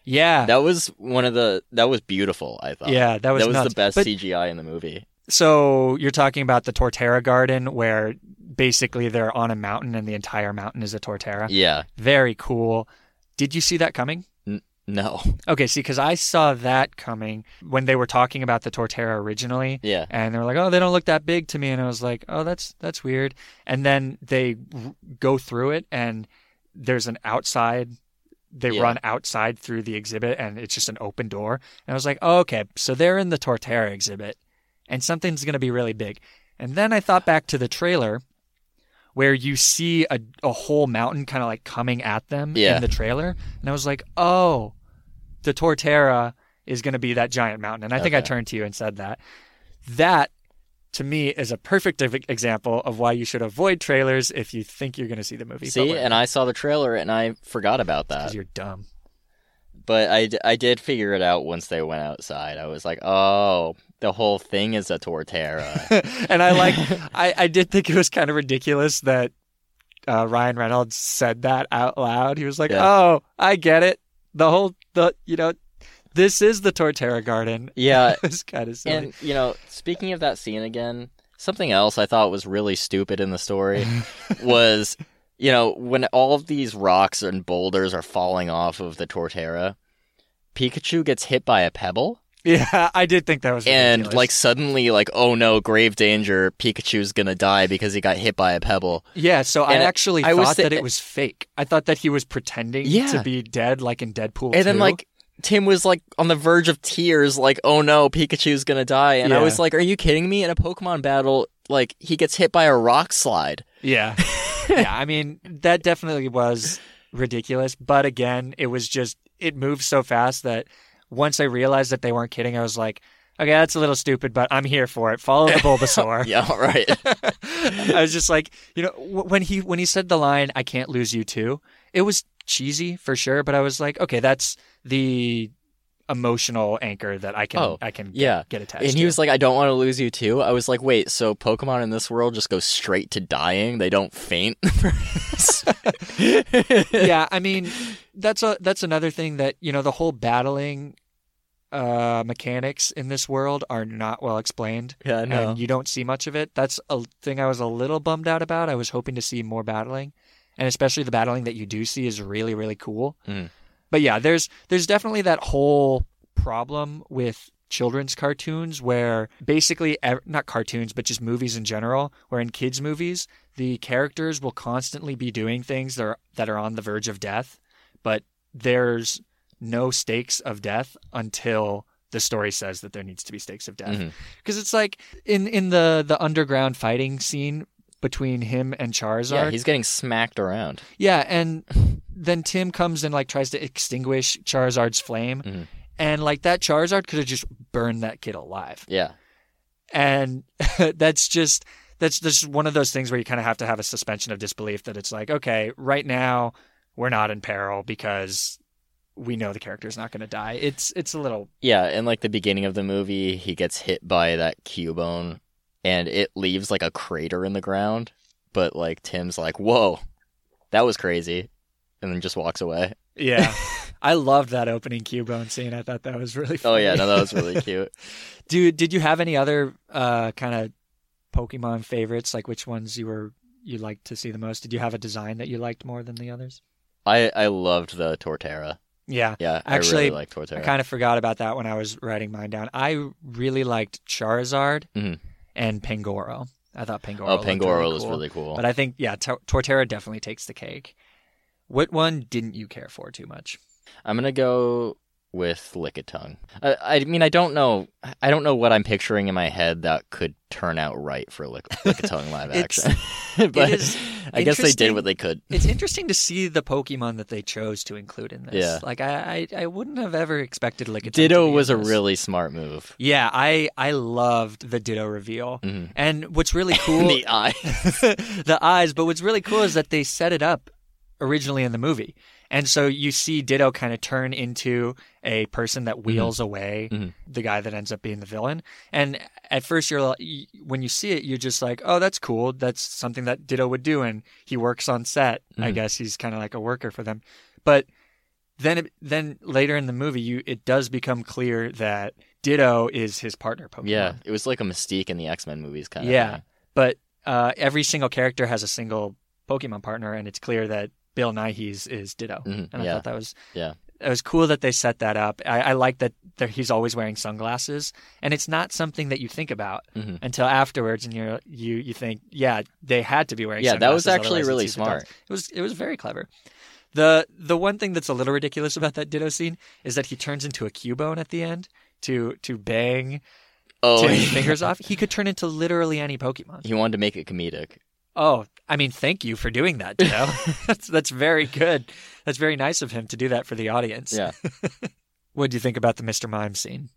Yeah. That was one of the, that was beautiful, I thought. Yeah, that was That was nuts. the best but, C G I in the movie. So you're talking about the Torterra garden where basically they're on a mountain and the entire mountain is a Torterra? Yeah. Very cool. Did you see that coming? N- no. Okay, see, because I saw that coming when they were talking about the Torterra originally. Yeah. And they were like, oh, they don't look that big to me. And I was like, oh, that's that's weird. And then they r- go through it and there's an outside... They yeah. run outside through the exhibit, and it's just an open door. And I was like, oh, okay, so they're in the Torterra exhibit, and something's going to be really big. And then I thought back to the trailer where you see a, a whole mountain kind of like coming at them yeah. in the trailer. And I was like, oh, the Torterra is going to be that giant mountain. And I okay. think I turned to you and said that. That, to me, is a perfect example of why you should avoid trailers if you think you're going to see the movie. See, and I saw the trailer and I forgot about that. Because you're dumb. But I, I did figure it out once they went outside. I was like, oh, the whole thing is a Torterra. And I like, I, I did think it was kind of ridiculous that uh, Ryan Reynolds said that out loud. He was like, yeah. oh, I get it. The whole, the you know... This is the Torterra garden. Yeah. It's kind of silly. And, you know, speaking of that scene again, something else I thought was really stupid in the story was, you know, when all of these rocks and boulders are falling off of the Torterra, Pikachu gets hit by a pebble. Yeah, I did think that was ridiculous. And, like, suddenly, like, oh, no, grave danger, Pikachu's gonna die because he got hit by a pebble. Yeah, so and I actually I thought th- that it was fake. I thought that he was pretending yeah. to be dead, like in Deadpool and two. And then, like, Tim was, like, on the verge of tears, like, oh, no, Pikachu's gonna die. And yeah. I was like, are you kidding me? In a Pokemon battle, like, he gets hit by a rock slide. Yeah. yeah, I mean, that definitely was ridiculous. But again, it was just, it moved so fast that once I realized that they weren't kidding, I was like, okay, that's a little stupid, but I'm here for it. Follow the Bulbasaur. yeah, all right. I was just like, you know, when he when he said the line, I can't lose you too, it was cheesy for sure, but I was like, okay, that's the emotional anchor that I can oh, I can yeah. get attached to. And he to. was like, I don't want to lose you too. I was like, wait, so Pokemon in this world just go straight to dying? They don't faint? yeah, I mean, that's a that's another thing that, you know, the whole battling uh, mechanics in this world are not well explained. Yeah, I know. And you don't see much of it. That's a thing I was a little bummed out about. I was hoping to see more battling. And especially the battling that you do see is really, really cool. Mm. But yeah, there's there's definitely that whole problem with children's cartoons where basically, not cartoons, but just movies in general, where in kids' movies, the characters will constantly be doing things that are, that are on the verge of death, but there's no stakes of death until the story says that there needs to be stakes of death. Because mm-hmm. it's like in, in the, the underground fighting scene between him and Charizard. Yeah, he's getting smacked around. Yeah, and then Tim comes and like tries to extinguish Charizard's flame. Mm-hmm. And like that Charizard could have just burned that kid alive. Yeah. And that's just that's just one of those things where you kind of have to have a suspension of disbelief that it's like, okay, right now we're not in peril because we know the character's not going to die. It's it's a little... Yeah, in like the beginning of the movie, he gets hit by that Cubone and it leaves like a crater in the ground. But like Tim's like, whoa, that was crazy. And then just walks away. Yeah. I loved that opening Cubone scene. I thought that was really funny. Oh, yeah. No, that was really cute. Dude, did you have any other uh, kind of Pokemon favorites? Like which ones you were you liked to see the most? Did you have a design that you liked more than the others? I, I loved the Torterra. Yeah. Yeah, actually, I really liked Torterra. I kind of forgot about that when I was writing mine down. I really liked Charizard mm-hmm. and Pangoro. I thought Pangoro Oh, Pangoro really was cool. really cool. But I think, yeah, T- Torterra definitely takes the cake. What one didn't you care for too much? I'm going to go with Lickitung. I, I mean, I don't know. I don't know what I'm picturing in my head that could turn out right for Lick, Lickitung live action. But I guess they did what they could. It's interesting to see the Pokemon that they chose to include in this. Yeah. Like, I, I, I wouldn't have ever expected Lickitung. Ditto was a really smart move. Yeah, I, I loved the Ditto reveal. Mm-hmm. And what's really cool... the eyes. the eyes. But what's really cool is that they set it up originally in the movie. And so you see Ditto kind of turn into a person that wheels mm-hmm. away mm-hmm. the guy that ends up being the villain. And at first, you're when you see it, you're just like, oh, that's cool. That's something that Ditto would do. And he works on set. Mm-hmm. I guess he's kind of like a worker for them. But then it, then later in the movie, you it does become clear that Ditto is his partner Pokemon. Yeah, it was like a Mystique in the X-Men movies kind yeah, of. Yeah, but uh, every single character has a single Pokemon partner, and it's clear that Bill Nighy's is Ditto, mm-hmm. and I yeah. thought that was yeah. it was cool that they set that up. I, I like that he's always wearing sunglasses, and it's not something that you think about mm-hmm. until afterwards, and you you you think, yeah, they had to be wearing yeah, sunglasses. Yeah, that was actually really smart. Adults. It was it was very clever. The the one thing that's a little ridiculous about that Ditto scene is that he turns into a Cubone at the end to to bang oh. Tim's fingers off. He could turn into literally any Pokemon. He wanted to make it comedic. Oh, I mean, thank you for doing that, Ditto. that's that's very good. That's very nice of him to do that for the audience. Yeah. What do you think about the Mister Mime scene?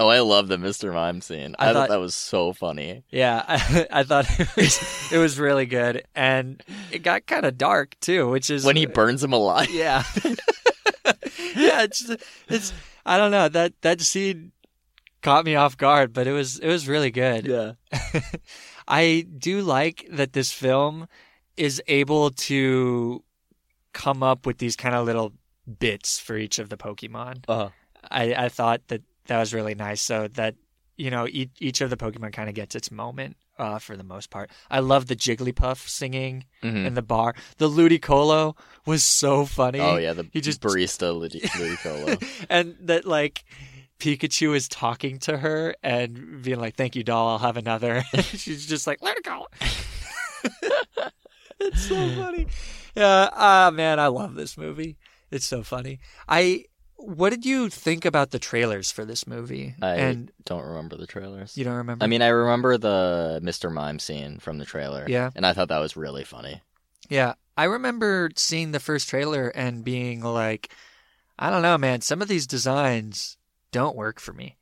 Oh, I love the Mister Mime scene. I, I thought, thought that was so funny. Yeah, I, I thought it was, it was really good, and it got kind of dark too, which is when he burns him alive. Yeah. yeah, it's it's I don't know that that scene caught me off guard, but it was it was really good. Yeah. I do like that this film is able to come up with these kind of little bits for each of the Pokemon. Uh-huh. I, I thought that that was really nice. So that, you know, each, each of the Pokemon kind of gets its moment uh, for the most part. I love the Jigglypuff singing mm-hmm. in the bar. The Ludicolo was so funny. Oh, yeah. The he just... barista Ludi- Ludicolo. And that, like... Pikachu is talking to her and being like, thank you, doll, I'll have another. She's just like, let it go. It's so funny. Yeah, ah, uh, man, I love this movie. It's so funny. I, what did you think about the trailers for this movie? I and don't remember the trailers. You don't remember? I mean, I remember the Mister Mime scene from the trailer. Yeah. And I thought that was really funny. Yeah. I remember seeing the first trailer and being like, I don't know, man, some of these designs... don't work for me.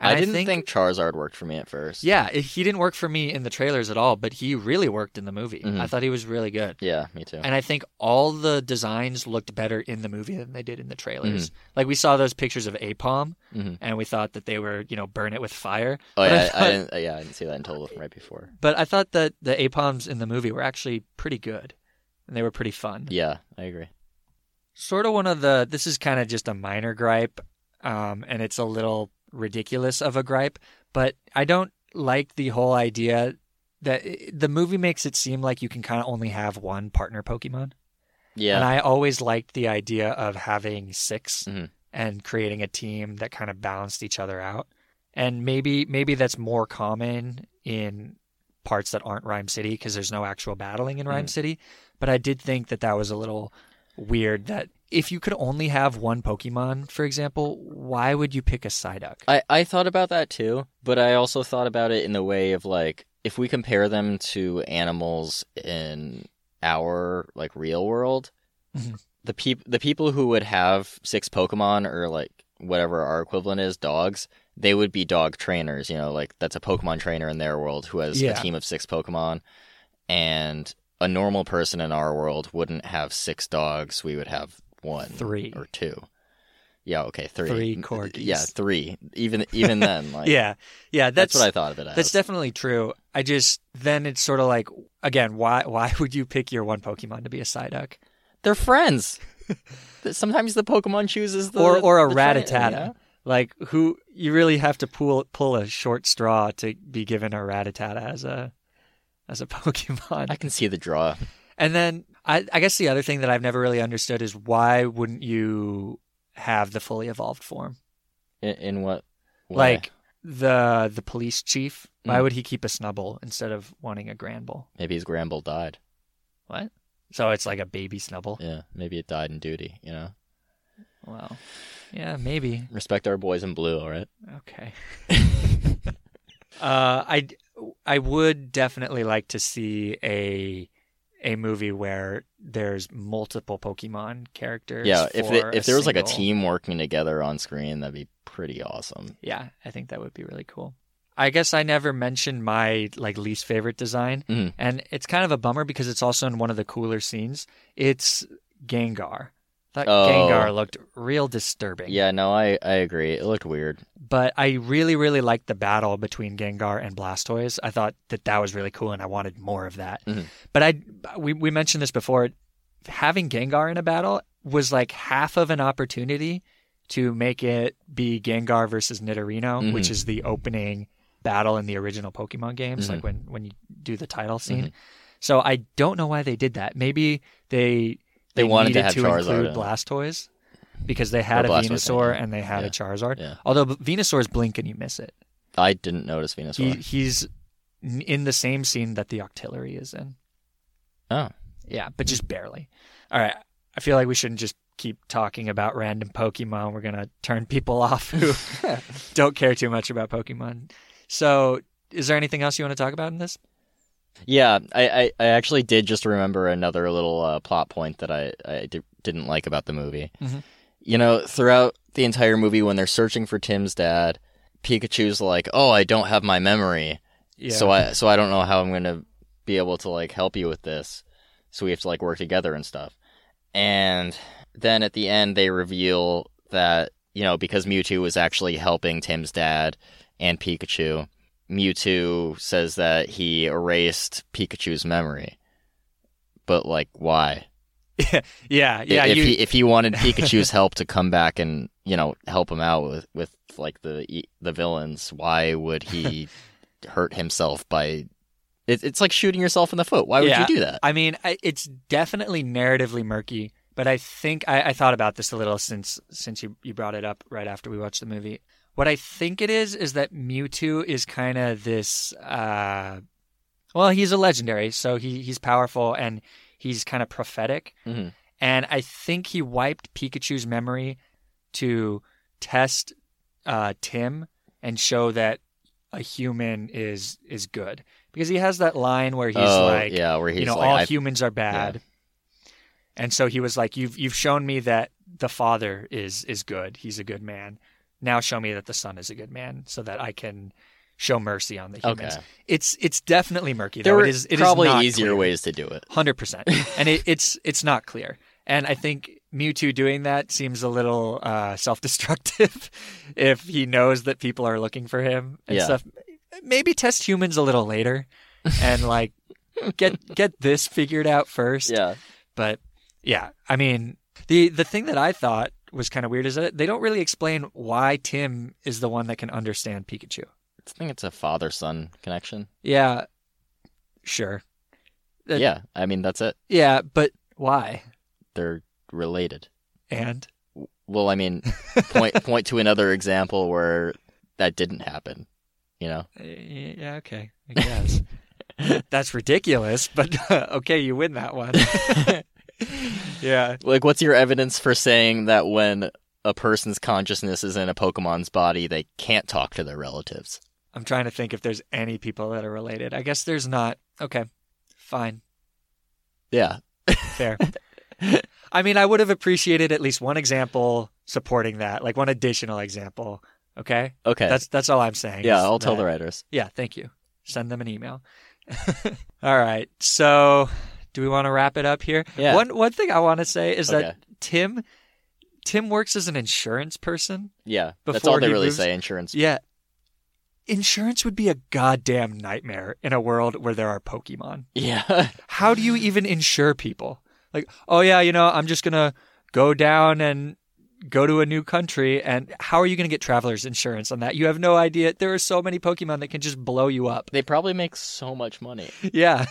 And I didn't I think, think Charizard worked for me at first. Yeah, he didn't work for me in the trailers at all, but he really worked in the movie. Mm-hmm. I thought he was really good. Yeah, me too. And I think all the designs looked better in the movie than they did in the trailers. Mm-hmm. Like, we saw those pictures of Aipom, mm-hmm. and we thought that they were, you know, burn it with fire. Oh, yeah I, thought, I didn't, yeah, I didn't see that until right before. But I thought that the Aipoms in the movie were actually pretty good, and they were pretty fun. Yeah, I agree. Sort of one of the, this is kind of just a minor gripe, Um, and it's a little ridiculous of a gripe, but I don't like the whole idea that it, the movie makes it seem like you can kind of only have one partner Pokemon. Yeah. And I always liked the idea of having six mm-hmm. and creating a team that kind of balanced each other out. And maybe maybe that's more common in parts that aren't Rhyme City because there's no actual battling in Rhyme mm. City. But I did think that that was a little weird that if you could only have one Pokemon, for example, why would you pick a Psyduck? I, I thought about that too, but I also thought about it in the way of like, if we compare them to animals in our like real world, mm-hmm. the, peop- the people who would have six Pokemon or like whatever our equivalent is, dogs, they would be dog trainers, you know, like that's a Pokemon trainer in their world who has yeah. a team of six Pokemon. And a normal person in our world wouldn't have six dogs. We would have one three. Or two. Yeah, okay, three. Three corgis. Yeah, three. Even even then. Like, yeah, yeah. That's, that's what I thought of it as. That's definitely true. I just, then it's sort of like, again, why why would you pick your one Pokemon to be a Psyduck? They're friends. Sometimes the Pokemon chooses the... Or, or a Rattata. Yeah? Like, who, you really have to pull pull a short straw to be given a Rattata as a as a Pokemon. I can see the draw. And then I, I guess the other thing that I've never really understood is why wouldn't you have the fully evolved form? In, in what way? Like the the police chief. Mm. Why would he keep a Snubbull instead of wanting a Granbull? Maybe his Granbull died. What? So it's like a baby Snubbull? Yeah, maybe it died in duty, you know? Well, yeah, maybe. Respect our boys in blue, all right? Okay. uh, I... I would definitely like to see a a movie where there's multiple Pokemon characters. Yeah, if it, if there was single... like a team working together on screen, that'd be pretty awesome. Yeah, I think that would be really cool. I guess I never mentioned my like least favorite design, mm. and it's kind of a bummer because it's also in one of the cooler scenes. It's Gengar. I thought oh. Gengar looked real disturbing. Yeah, no, I, I agree. It looked weird. But I really, really liked the battle between Gengar and Blastoise. I thought that that was really cool, and I wanted more of that. Mm-hmm. But I we, we mentioned this before. Having Gengar in a battle was like half of an opportunity to make it be Gengar versus Nidorino, mm-hmm. which is the opening battle in the original Pokemon games, mm-hmm. like when, when you do the title scene. Mm-hmm. So I don't know why they did that. Maybe they... They, they wanted needed to, have to Charizard include Blastoise because they had a Venusaur and they had yeah. a Charizard. Yeah. Although Venusaur's blink and you miss it. I didn't notice Venusaur. He, he's in the same scene that the Octillery is in. Oh. Yeah, but just barely. All right. I feel like we shouldn't just keep talking about random Pokemon. We're going to turn people off who don't care too much about Pokemon. So is there anything else you want to talk about in this? Yeah, I, I, I actually did just remember another little uh, plot point that I, I di- didn't like about the movie. Mm-hmm. You know, throughout the entire movie, when they're searching for Tim's dad, Pikachu's like, oh, I don't have my memory, yeah. so I so I don't know how I'm going to be able to, like, help you with this, so we have to, like, work together and stuff. And then at the end, they reveal that, you know, because Mewtwo was actually helping Tim's dad and Pikachu... Mewtwo says that he erased Pikachu's memory. But, like, why? yeah, yeah. yeah if, you... he, if he wanted Pikachu's help to come back and, you know, help him out with, with like, the the villains, why would he hurt himself by... It, it's like shooting yourself in the foot. Why would yeah. you do that? I mean, I, it's definitely narratively murky, but I think... I, I thought about this a little since since you, you brought it up right after we watched the movie. What I think it is is that Mewtwo is kind of this, uh, well, he's a legendary, so he he's powerful and he's kind of prophetic. Mm-hmm. And I think he wiped Pikachu's memory to test uh, Tim and show that a human is is good. Because he has that line where he's oh, like, yeah, where he's you know, like, all I've... humans are bad. Yeah. And so he was like, you've you've shown me that the father is is good. He's a good man. Now show me that the son is a good man so that I can show mercy on the humans. Okay. It's it's definitely murky, though. There were it is, it probably is not easier clear. Ways to do it. one hundred percent. And it, it's it's not clear. And I think Mewtwo doing that seems a little uh, self-destructive if he knows that people are looking for him and yeah. stuff. Maybe test humans a little later and like get get this figured out first. Yeah. But yeah, I mean, the the thing that I thought was kind of weird is that they don't really explain why Tim is the one that can understand Pikachu. I think it's a father-son connection. Yeah, sure. Uh, yeah, I mean, that's it. Yeah, but why? They're related. And? Well, I mean, point point to another example where that didn't happen, you know? Yeah, okay, I guess. That's ridiculous, but okay, you win that one. Yeah. Like, what's your evidence for saying that when a person's consciousness is in a Pokemon's body, they can't talk to their relatives? I'm trying to think if there's any people that are related. I guess there's not. Okay, fine. Yeah. Fair. I mean, I would have appreciated at least one example supporting that, like one additional example. Okay? Okay. That's that's all I'm saying. Yeah, I'll that... tell the writers. Yeah, thank you. Send them an email. All right. So do we want to wrap it up here? Yeah. One one thing I want to say is okay. that Tim Tim works as an insurance person. Yeah. That's all they really moves. say, insurance. Yeah. Insurance would be a goddamn nightmare in a world where there are Pokemon. Yeah. How do you even insure people? Like, oh, yeah, you know, I'm just going to go down and go to a new country. And how are you going to get traveler's insurance on that? You have no idea. There are so many Pokemon that can just blow you up. They probably make so much money. Yeah.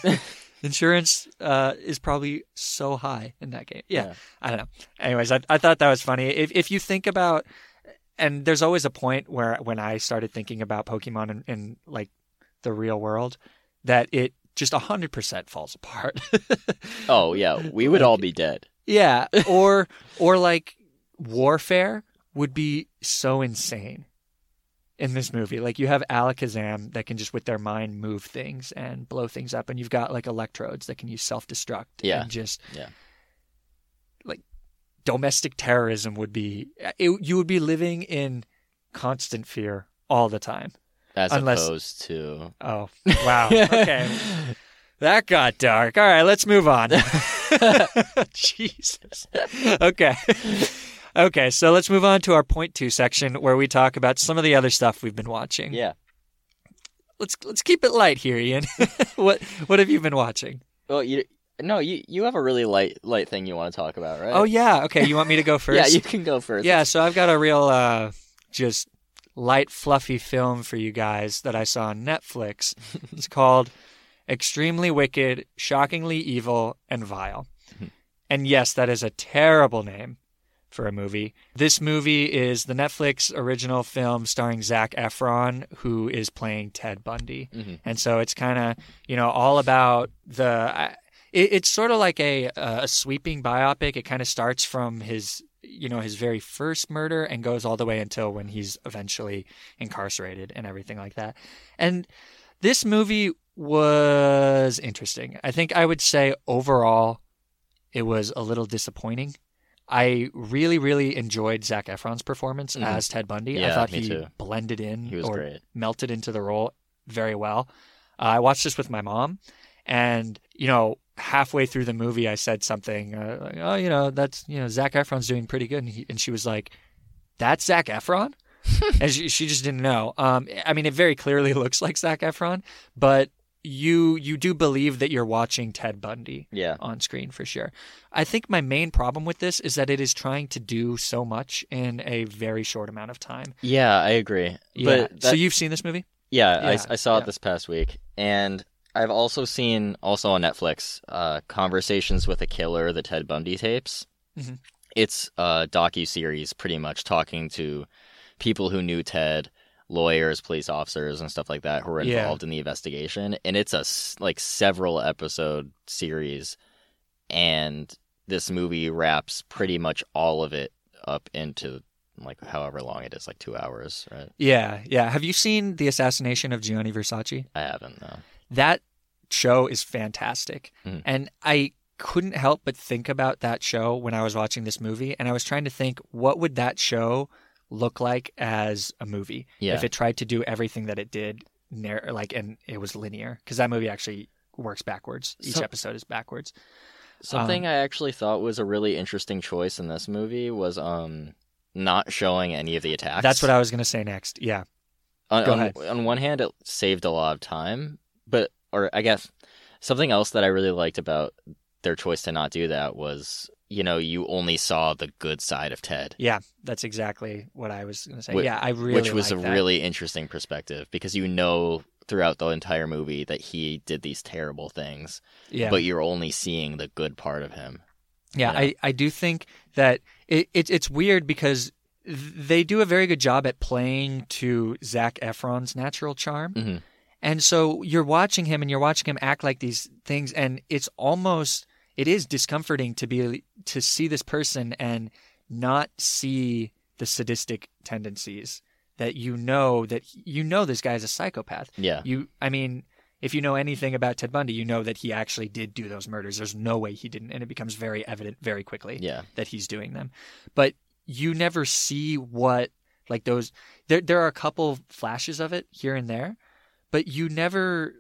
Insurance uh, is probably so high in that game. Yeah. yeah. I don't know. Anyways, I, I thought that was funny. If if you think about, and there's always a point where when I started thinking about Pokemon in, in like the real world, that it just one hundred percent falls apart. Oh, yeah. We would like, all be dead. Yeah. Or, or like warfare would be so insane in this movie. Like, you have Alakazam that can just with their mind move things and blow things up. And you've got like Electrodes that can use self-destruct. Yeah. And just yeah. like domestic terrorism would be, it, you would be living in constant fear all the time. As Unless... opposed to... Oh, wow. Okay. That got dark. All right, let's move on. Jesus. Okay. Okay, so let's move on to our point two section where we talk about some of the other stuff we've been watching. Yeah. Let's let's keep it light here, Ian. What what have you been watching? Well, you no, you, you have a really light light thing you want to talk about, right? Oh, yeah. Okay, you want me to go first? Yeah, you can go first. Yeah, so I've got a real uh, just... light, fluffy film for you guys that I saw on Netflix. It's called Extremely Wicked, Shockingly Evil, and Vile. And yes, that is a terrible name for a movie. This movie is the Netflix original film starring Zac Efron, who is playing Ted Bundy. Mm-hmm. And so it's kind of, you know, all about the... It, it's sort of like a, a sweeping biopic. It kind of starts from his... you know, his very first murder and goes all the way until when he's eventually incarcerated and everything like that. And this movie was interesting. I think I would say overall it was a little disappointing. I really, really enjoyed Zac Efron's performance mm-hmm. as Ted Bundy. Yeah, I thought he too. blended in he was or great. melted into the role very well. Uh, I watched this with my mom and, you know, halfway through the movie, I said something uh, like, "Oh, you know, that's you know, Zac Efron's doing pretty good," and, he, and she was like, "That's Zac Efron," and she, she just didn't know. Um, I mean, it very clearly looks like Zac Efron, but you you do believe that you're watching Ted Bundy yeah. on screen for sure. I think my main problem with this is that it is trying to do so much in a very short amount of time. Yeah, I agree. Yeah. But that... So you've seen this movie? Yeah, yeah. I, I saw yeah. it this past week, and. I've also seen, also on Netflix, uh, Conversations with a Killer, the Ted Bundy tapes. Mm-hmm. It's a docuseries pretty much talking to people who knew Ted, lawyers, police officers, and stuff like that who were involved yeah. in the investigation. And it's a like several episode series. And this movie wraps pretty much all of it up into like however long it is, like two hours, right? Yeah, yeah. Have you seen The Assassination of Gianni Versace? I haven't, no. That show is fantastic. Mm. And I couldn't help but think about that show when I was watching this movie. And I was trying to think, what would that show look like as a movie yeah. if it tried to do everything that it did, narr- like, and it was linear? Because that movie actually works backwards. Each so, episode is backwards. Something um, I actually thought was a really interesting choice in this movie was um, not showing any of the attacks. That's what I was going to say next. Yeah. On, Go on, ahead. On one hand, it saved a lot of time. But, or I guess, something else that I really liked about their choice to not do that was, you know, you only saw the good side of Ted. Yeah, that's exactly what I was going to say. Which, yeah, I really Which was a that. really interesting perspective, because you know throughout the entire movie that he did these terrible things, yeah. but you're only seeing the good part of him. Yeah, you know? I, I do think that it, it it's weird because they do a very good job at playing to Zac Efron's natural charm. Mm-hmm. And so you're watching him and you're watching him act like these things, and it's almost, it is discomforting to be, to see this person and not see the sadistic tendencies that you know, that you know this guy is a psychopath. Yeah. You, I mean, if you know anything about Ted Bundy, you know that he actually did do those murders. There's no way he didn't, and it becomes very evident very quickly yeah. that he's doing them. But you never see what, like those, there there are a couple flashes of it here and there, but you never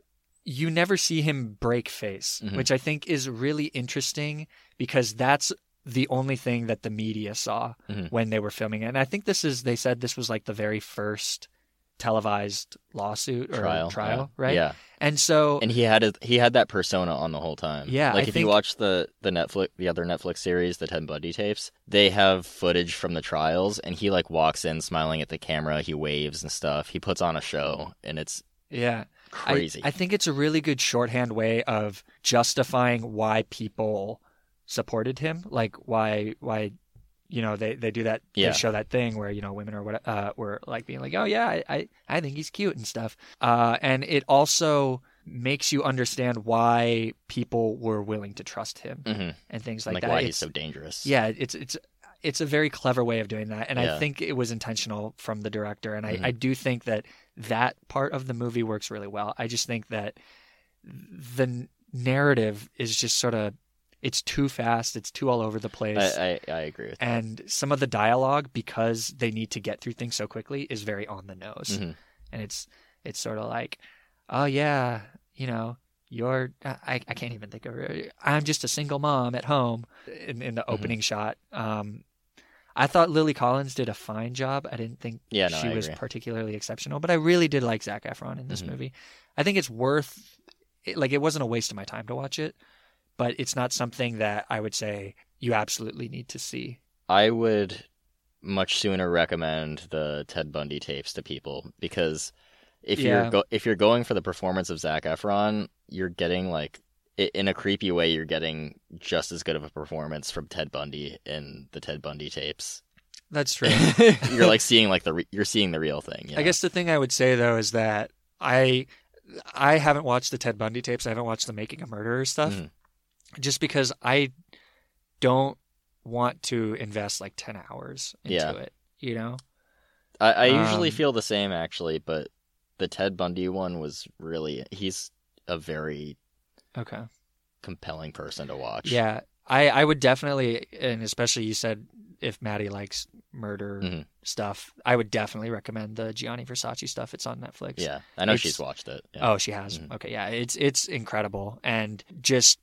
you never see him break face, mm-hmm. which I think is really interesting because that's the only thing that the media saw mm-hmm. when they were filming it. And I think this is, they said this was like the very first televised lawsuit or trial, trial yeah. right? Yeah. And so and he had a, he had that persona on the whole time. Yeah. Like I if think, you watch the the Netflix the other Netflix series, the Ted Bundy tapes, they have footage from the trials, and he like walks in smiling at the camera, he waves and stuff. He puts on a show, and it's yeah. crazy. I, I think it's a really good shorthand way of justifying why people supported him, like why why you know, they, they do that, yeah. they show that thing where, you know, women or what, uh, were like being like, oh yeah, I, I, I think he's cute and stuff. Uh, and it also makes you understand why people were willing to trust him mm-hmm. and things like, like that. Like why it's, he's so dangerous. Yeah. It's, it's, it's a very clever way of doing that. And yeah. I think it was intentional from the director. And I, mm-hmm. I do think that that part of the movie works really well. I just think that the narrative is just sort of, it's too fast. It's too all over the place. I, I, I agree with and that. And some of the dialogue, because they need to get through things so quickly, is very on the nose. Mm-hmm. And it's it's sort of like, oh, yeah, you know, you're – I can't even think of it. I'm just a single mom at home in, in the opening mm-hmm. shot. Um, I thought Lily Collins did a fine job. I didn't think yeah, no, she I was agree. particularly exceptional. But I really did like Zac Efron in this mm-hmm. movie. I think it's worth – like it wasn't a waste of my time to watch it. But it's not something that I would say you absolutely need to see. I would much sooner recommend the Ted Bundy tapes to people because if yeah. you're go- if you're going for the performance of Zac Efron, you're getting like in a creepy way, you're getting just as good of a performance from Ted Bundy in the Ted Bundy tapes. That's true. You're like seeing like the re- you're seeing the real thing. You know? I guess the thing I would say though is that I I haven't watched the Ted Bundy tapes. I haven't watched the Making a Murderer stuff. Mm. Just because I don't want to invest like ten hours into yeah. it, you know? I, I um, usually feel the same, actually, but the Ted Bundy one was really... He's a very okay, compelling person to watch. Yeah, I, I would definitely, and especially you said if Maddie likes murder mm-hmm. stuff, I would definitely recommend the Gianni Versace stuff. It's on Netflix. Yeah, I know it's, she's watched it. Yeah. Oh, she has? Mm-hmm. Okay, yeah, it's it's incredible. And just...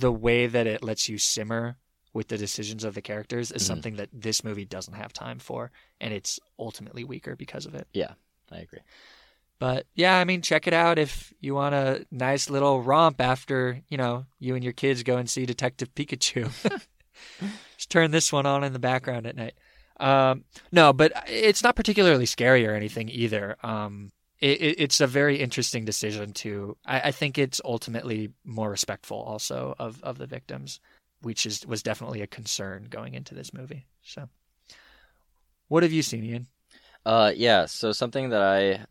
the way that it lets you simmer with the decisions of the characters is mm-hmm. something that this movie doesn't have time for, and it's ultimately weaker because of it. Yeah, I agree. But yeah, I mean, check it out if you want a nice little romp after, you know, you and your kids go and see Detective Pikachu. Just turn this one on in the background at night. Um, no, but it's not particularly scary or anything either. Um, It, it's a very interesting decision to, I, I think it's ultimately more respectful also of, of the victims, which is was definitely a concern going into this movie. So what have you seen, Ian? Uh, yeah, so something that I,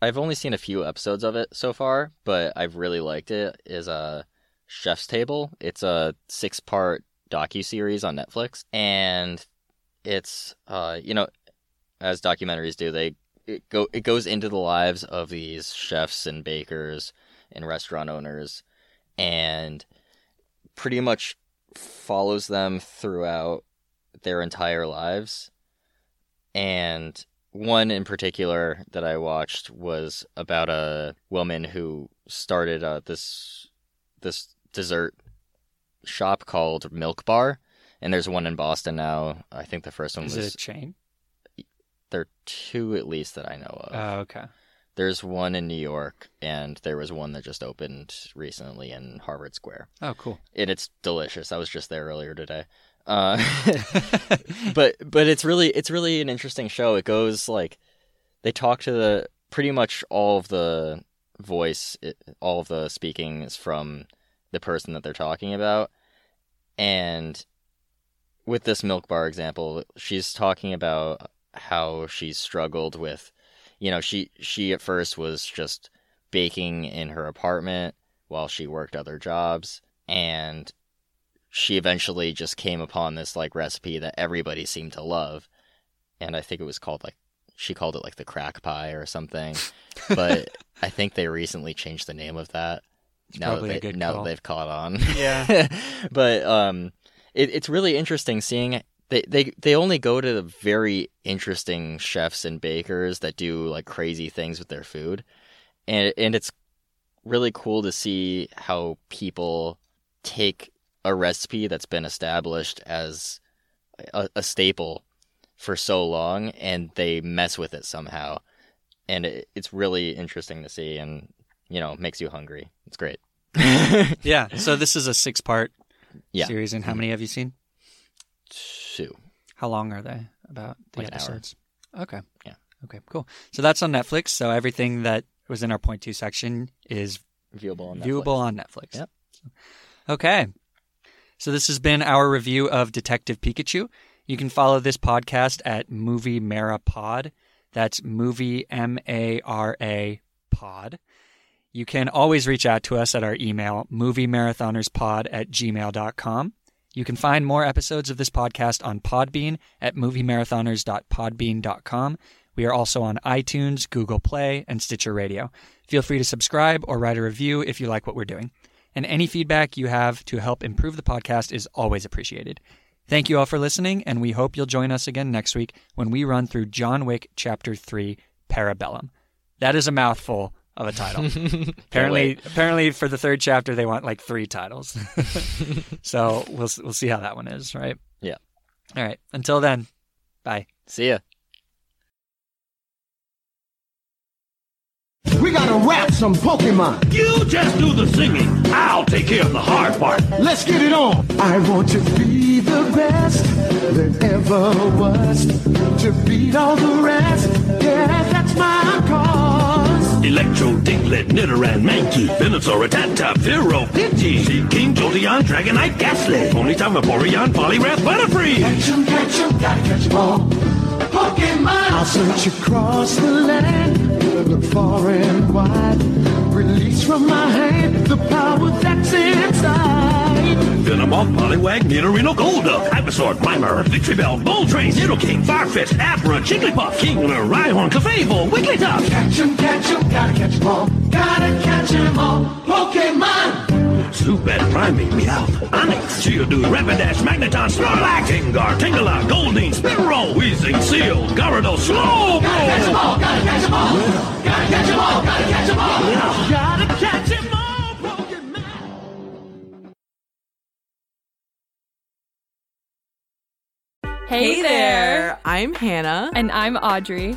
I've only seen a few episodes of it so far, but I've really liked it is uh, Chef's Table. It's a six-part docuseries on Netflix, and it's, uh, you know, as documentaries do, they It go it goes into the lives of these chefs and bakers and restaurant owners, and pretty much follows them throughout their entire lives. And one in particular that I watched was about a woman who started uh, this this dessert shop called Milk Bar, and there's one in Boston now. I think the first one was. Is it a chain? There are two at least that I know of. Oh, okay. There's one in New York, and there was one that just opened recently in Harvard Square. Oh, cool. And it's delicious. I was just there earlier today. Uh, but but it's really it's really an interesting show. It goes like they talk to the pretty much all of the voice, it, all of the speaking is from the person that they're talking about, and with this Milk Bar example, she's talking about how she struggled with, you know, she she at first was just baking in her apartment while she worked other jobs, and she eventually just came upon this like recipe that everybody seemed to love, and I think it was called like she called it like the crack pie or something, but I think they recently changed the name of that. It's now that, they, now that they've caught on. Yeah. But um, it, it's really interesting seeing they, they they only go to the very interesting chefs and bakers that do like crazy things with their food. And and it's really cool to see how people take a recipe that's been established as a, a staple for so long and they mess with it somehow. And it, it's really interesting to see, and you know, makes you hungry. It's great. Yeah. So this is a six-part yeah. series, and how many have you seen? Two. How long are they? About the like episodes? An hour. Okay. Yeah. Okay. Cool. So that's on Netflix. So everything that was in our point two section is viewable on Netflix. Viewable on Netflix. Yep. Okay. So this has been our review of Detective Pikachu. You can follow this podcast at Movie Mara Pod. That's Movie M A R A Pod. You can always reach out to us at our email, moviemarathoners pod at gmail dot com. You can find more episodes of this podcast on Podbean at moviemarathoners dot podbean dot com. We are also on iTunes, Google Play, and Stitcher Radio. Feel free to subscribe or write a review if you like what we're doing. And any feedback you have to help improve the podcast is always appreciated. Thank you all for listening, and we hope you'll join us again next week when we run through John Wick Chapter three, Parabellum. That is a mouthful of a title. apparently, apparently for the third chapter, they want like three titles. So we'll we'll see how that one is, right? Yeah. All right. Until then, bye. See ya. We gotta rap some Pokemon. You just do the singing. I'll take care of the hard part. Let's get it on. I want to be the best that ever was. To beat all the rest. Yeah, that's my cause. Electro, Diglett, Nidoran, Mankey, Venusaur, Rattata, Vero, Pidgey, Seaking, Jolteon, Dragonite, Gastly, Ponyta, Vaporeon, Poliwrath, Butterfree. Catch 'em, catch 'em, gotta catch 'em all. Pokemon. I'll search across the land. Look far and wide. Release from my hand the power that's inside. Venomoth, Poliwag, Nidorino, Golduck, Ivysaur, Grimer, Victreebel, Moltres, Nidoking, Farfetch, Abra, Jigglypuff, Kingler, Rhyhorn, Clefable, Wigglytuff. Catch 'em, catch 'em, gotta catch 'em all. Gotta catch 'em all. Pokemon. Zubat, Primeape, Meowth, Onix, Geodude, Rapidash, Magneton, Snorlax, Gengar, Tangela, Goldeen, Spearow, Weezing, Seal, Gyarados, Slowbro! Gotta catch 'em all, gotta catch 'em all! Yeah. Gotta catch 'em all, gotta catch 'em all! Yeah. Gotta catch 'em all, Pokemon! Hey, hey there. there! I'm Hannah. And I'm Audrey.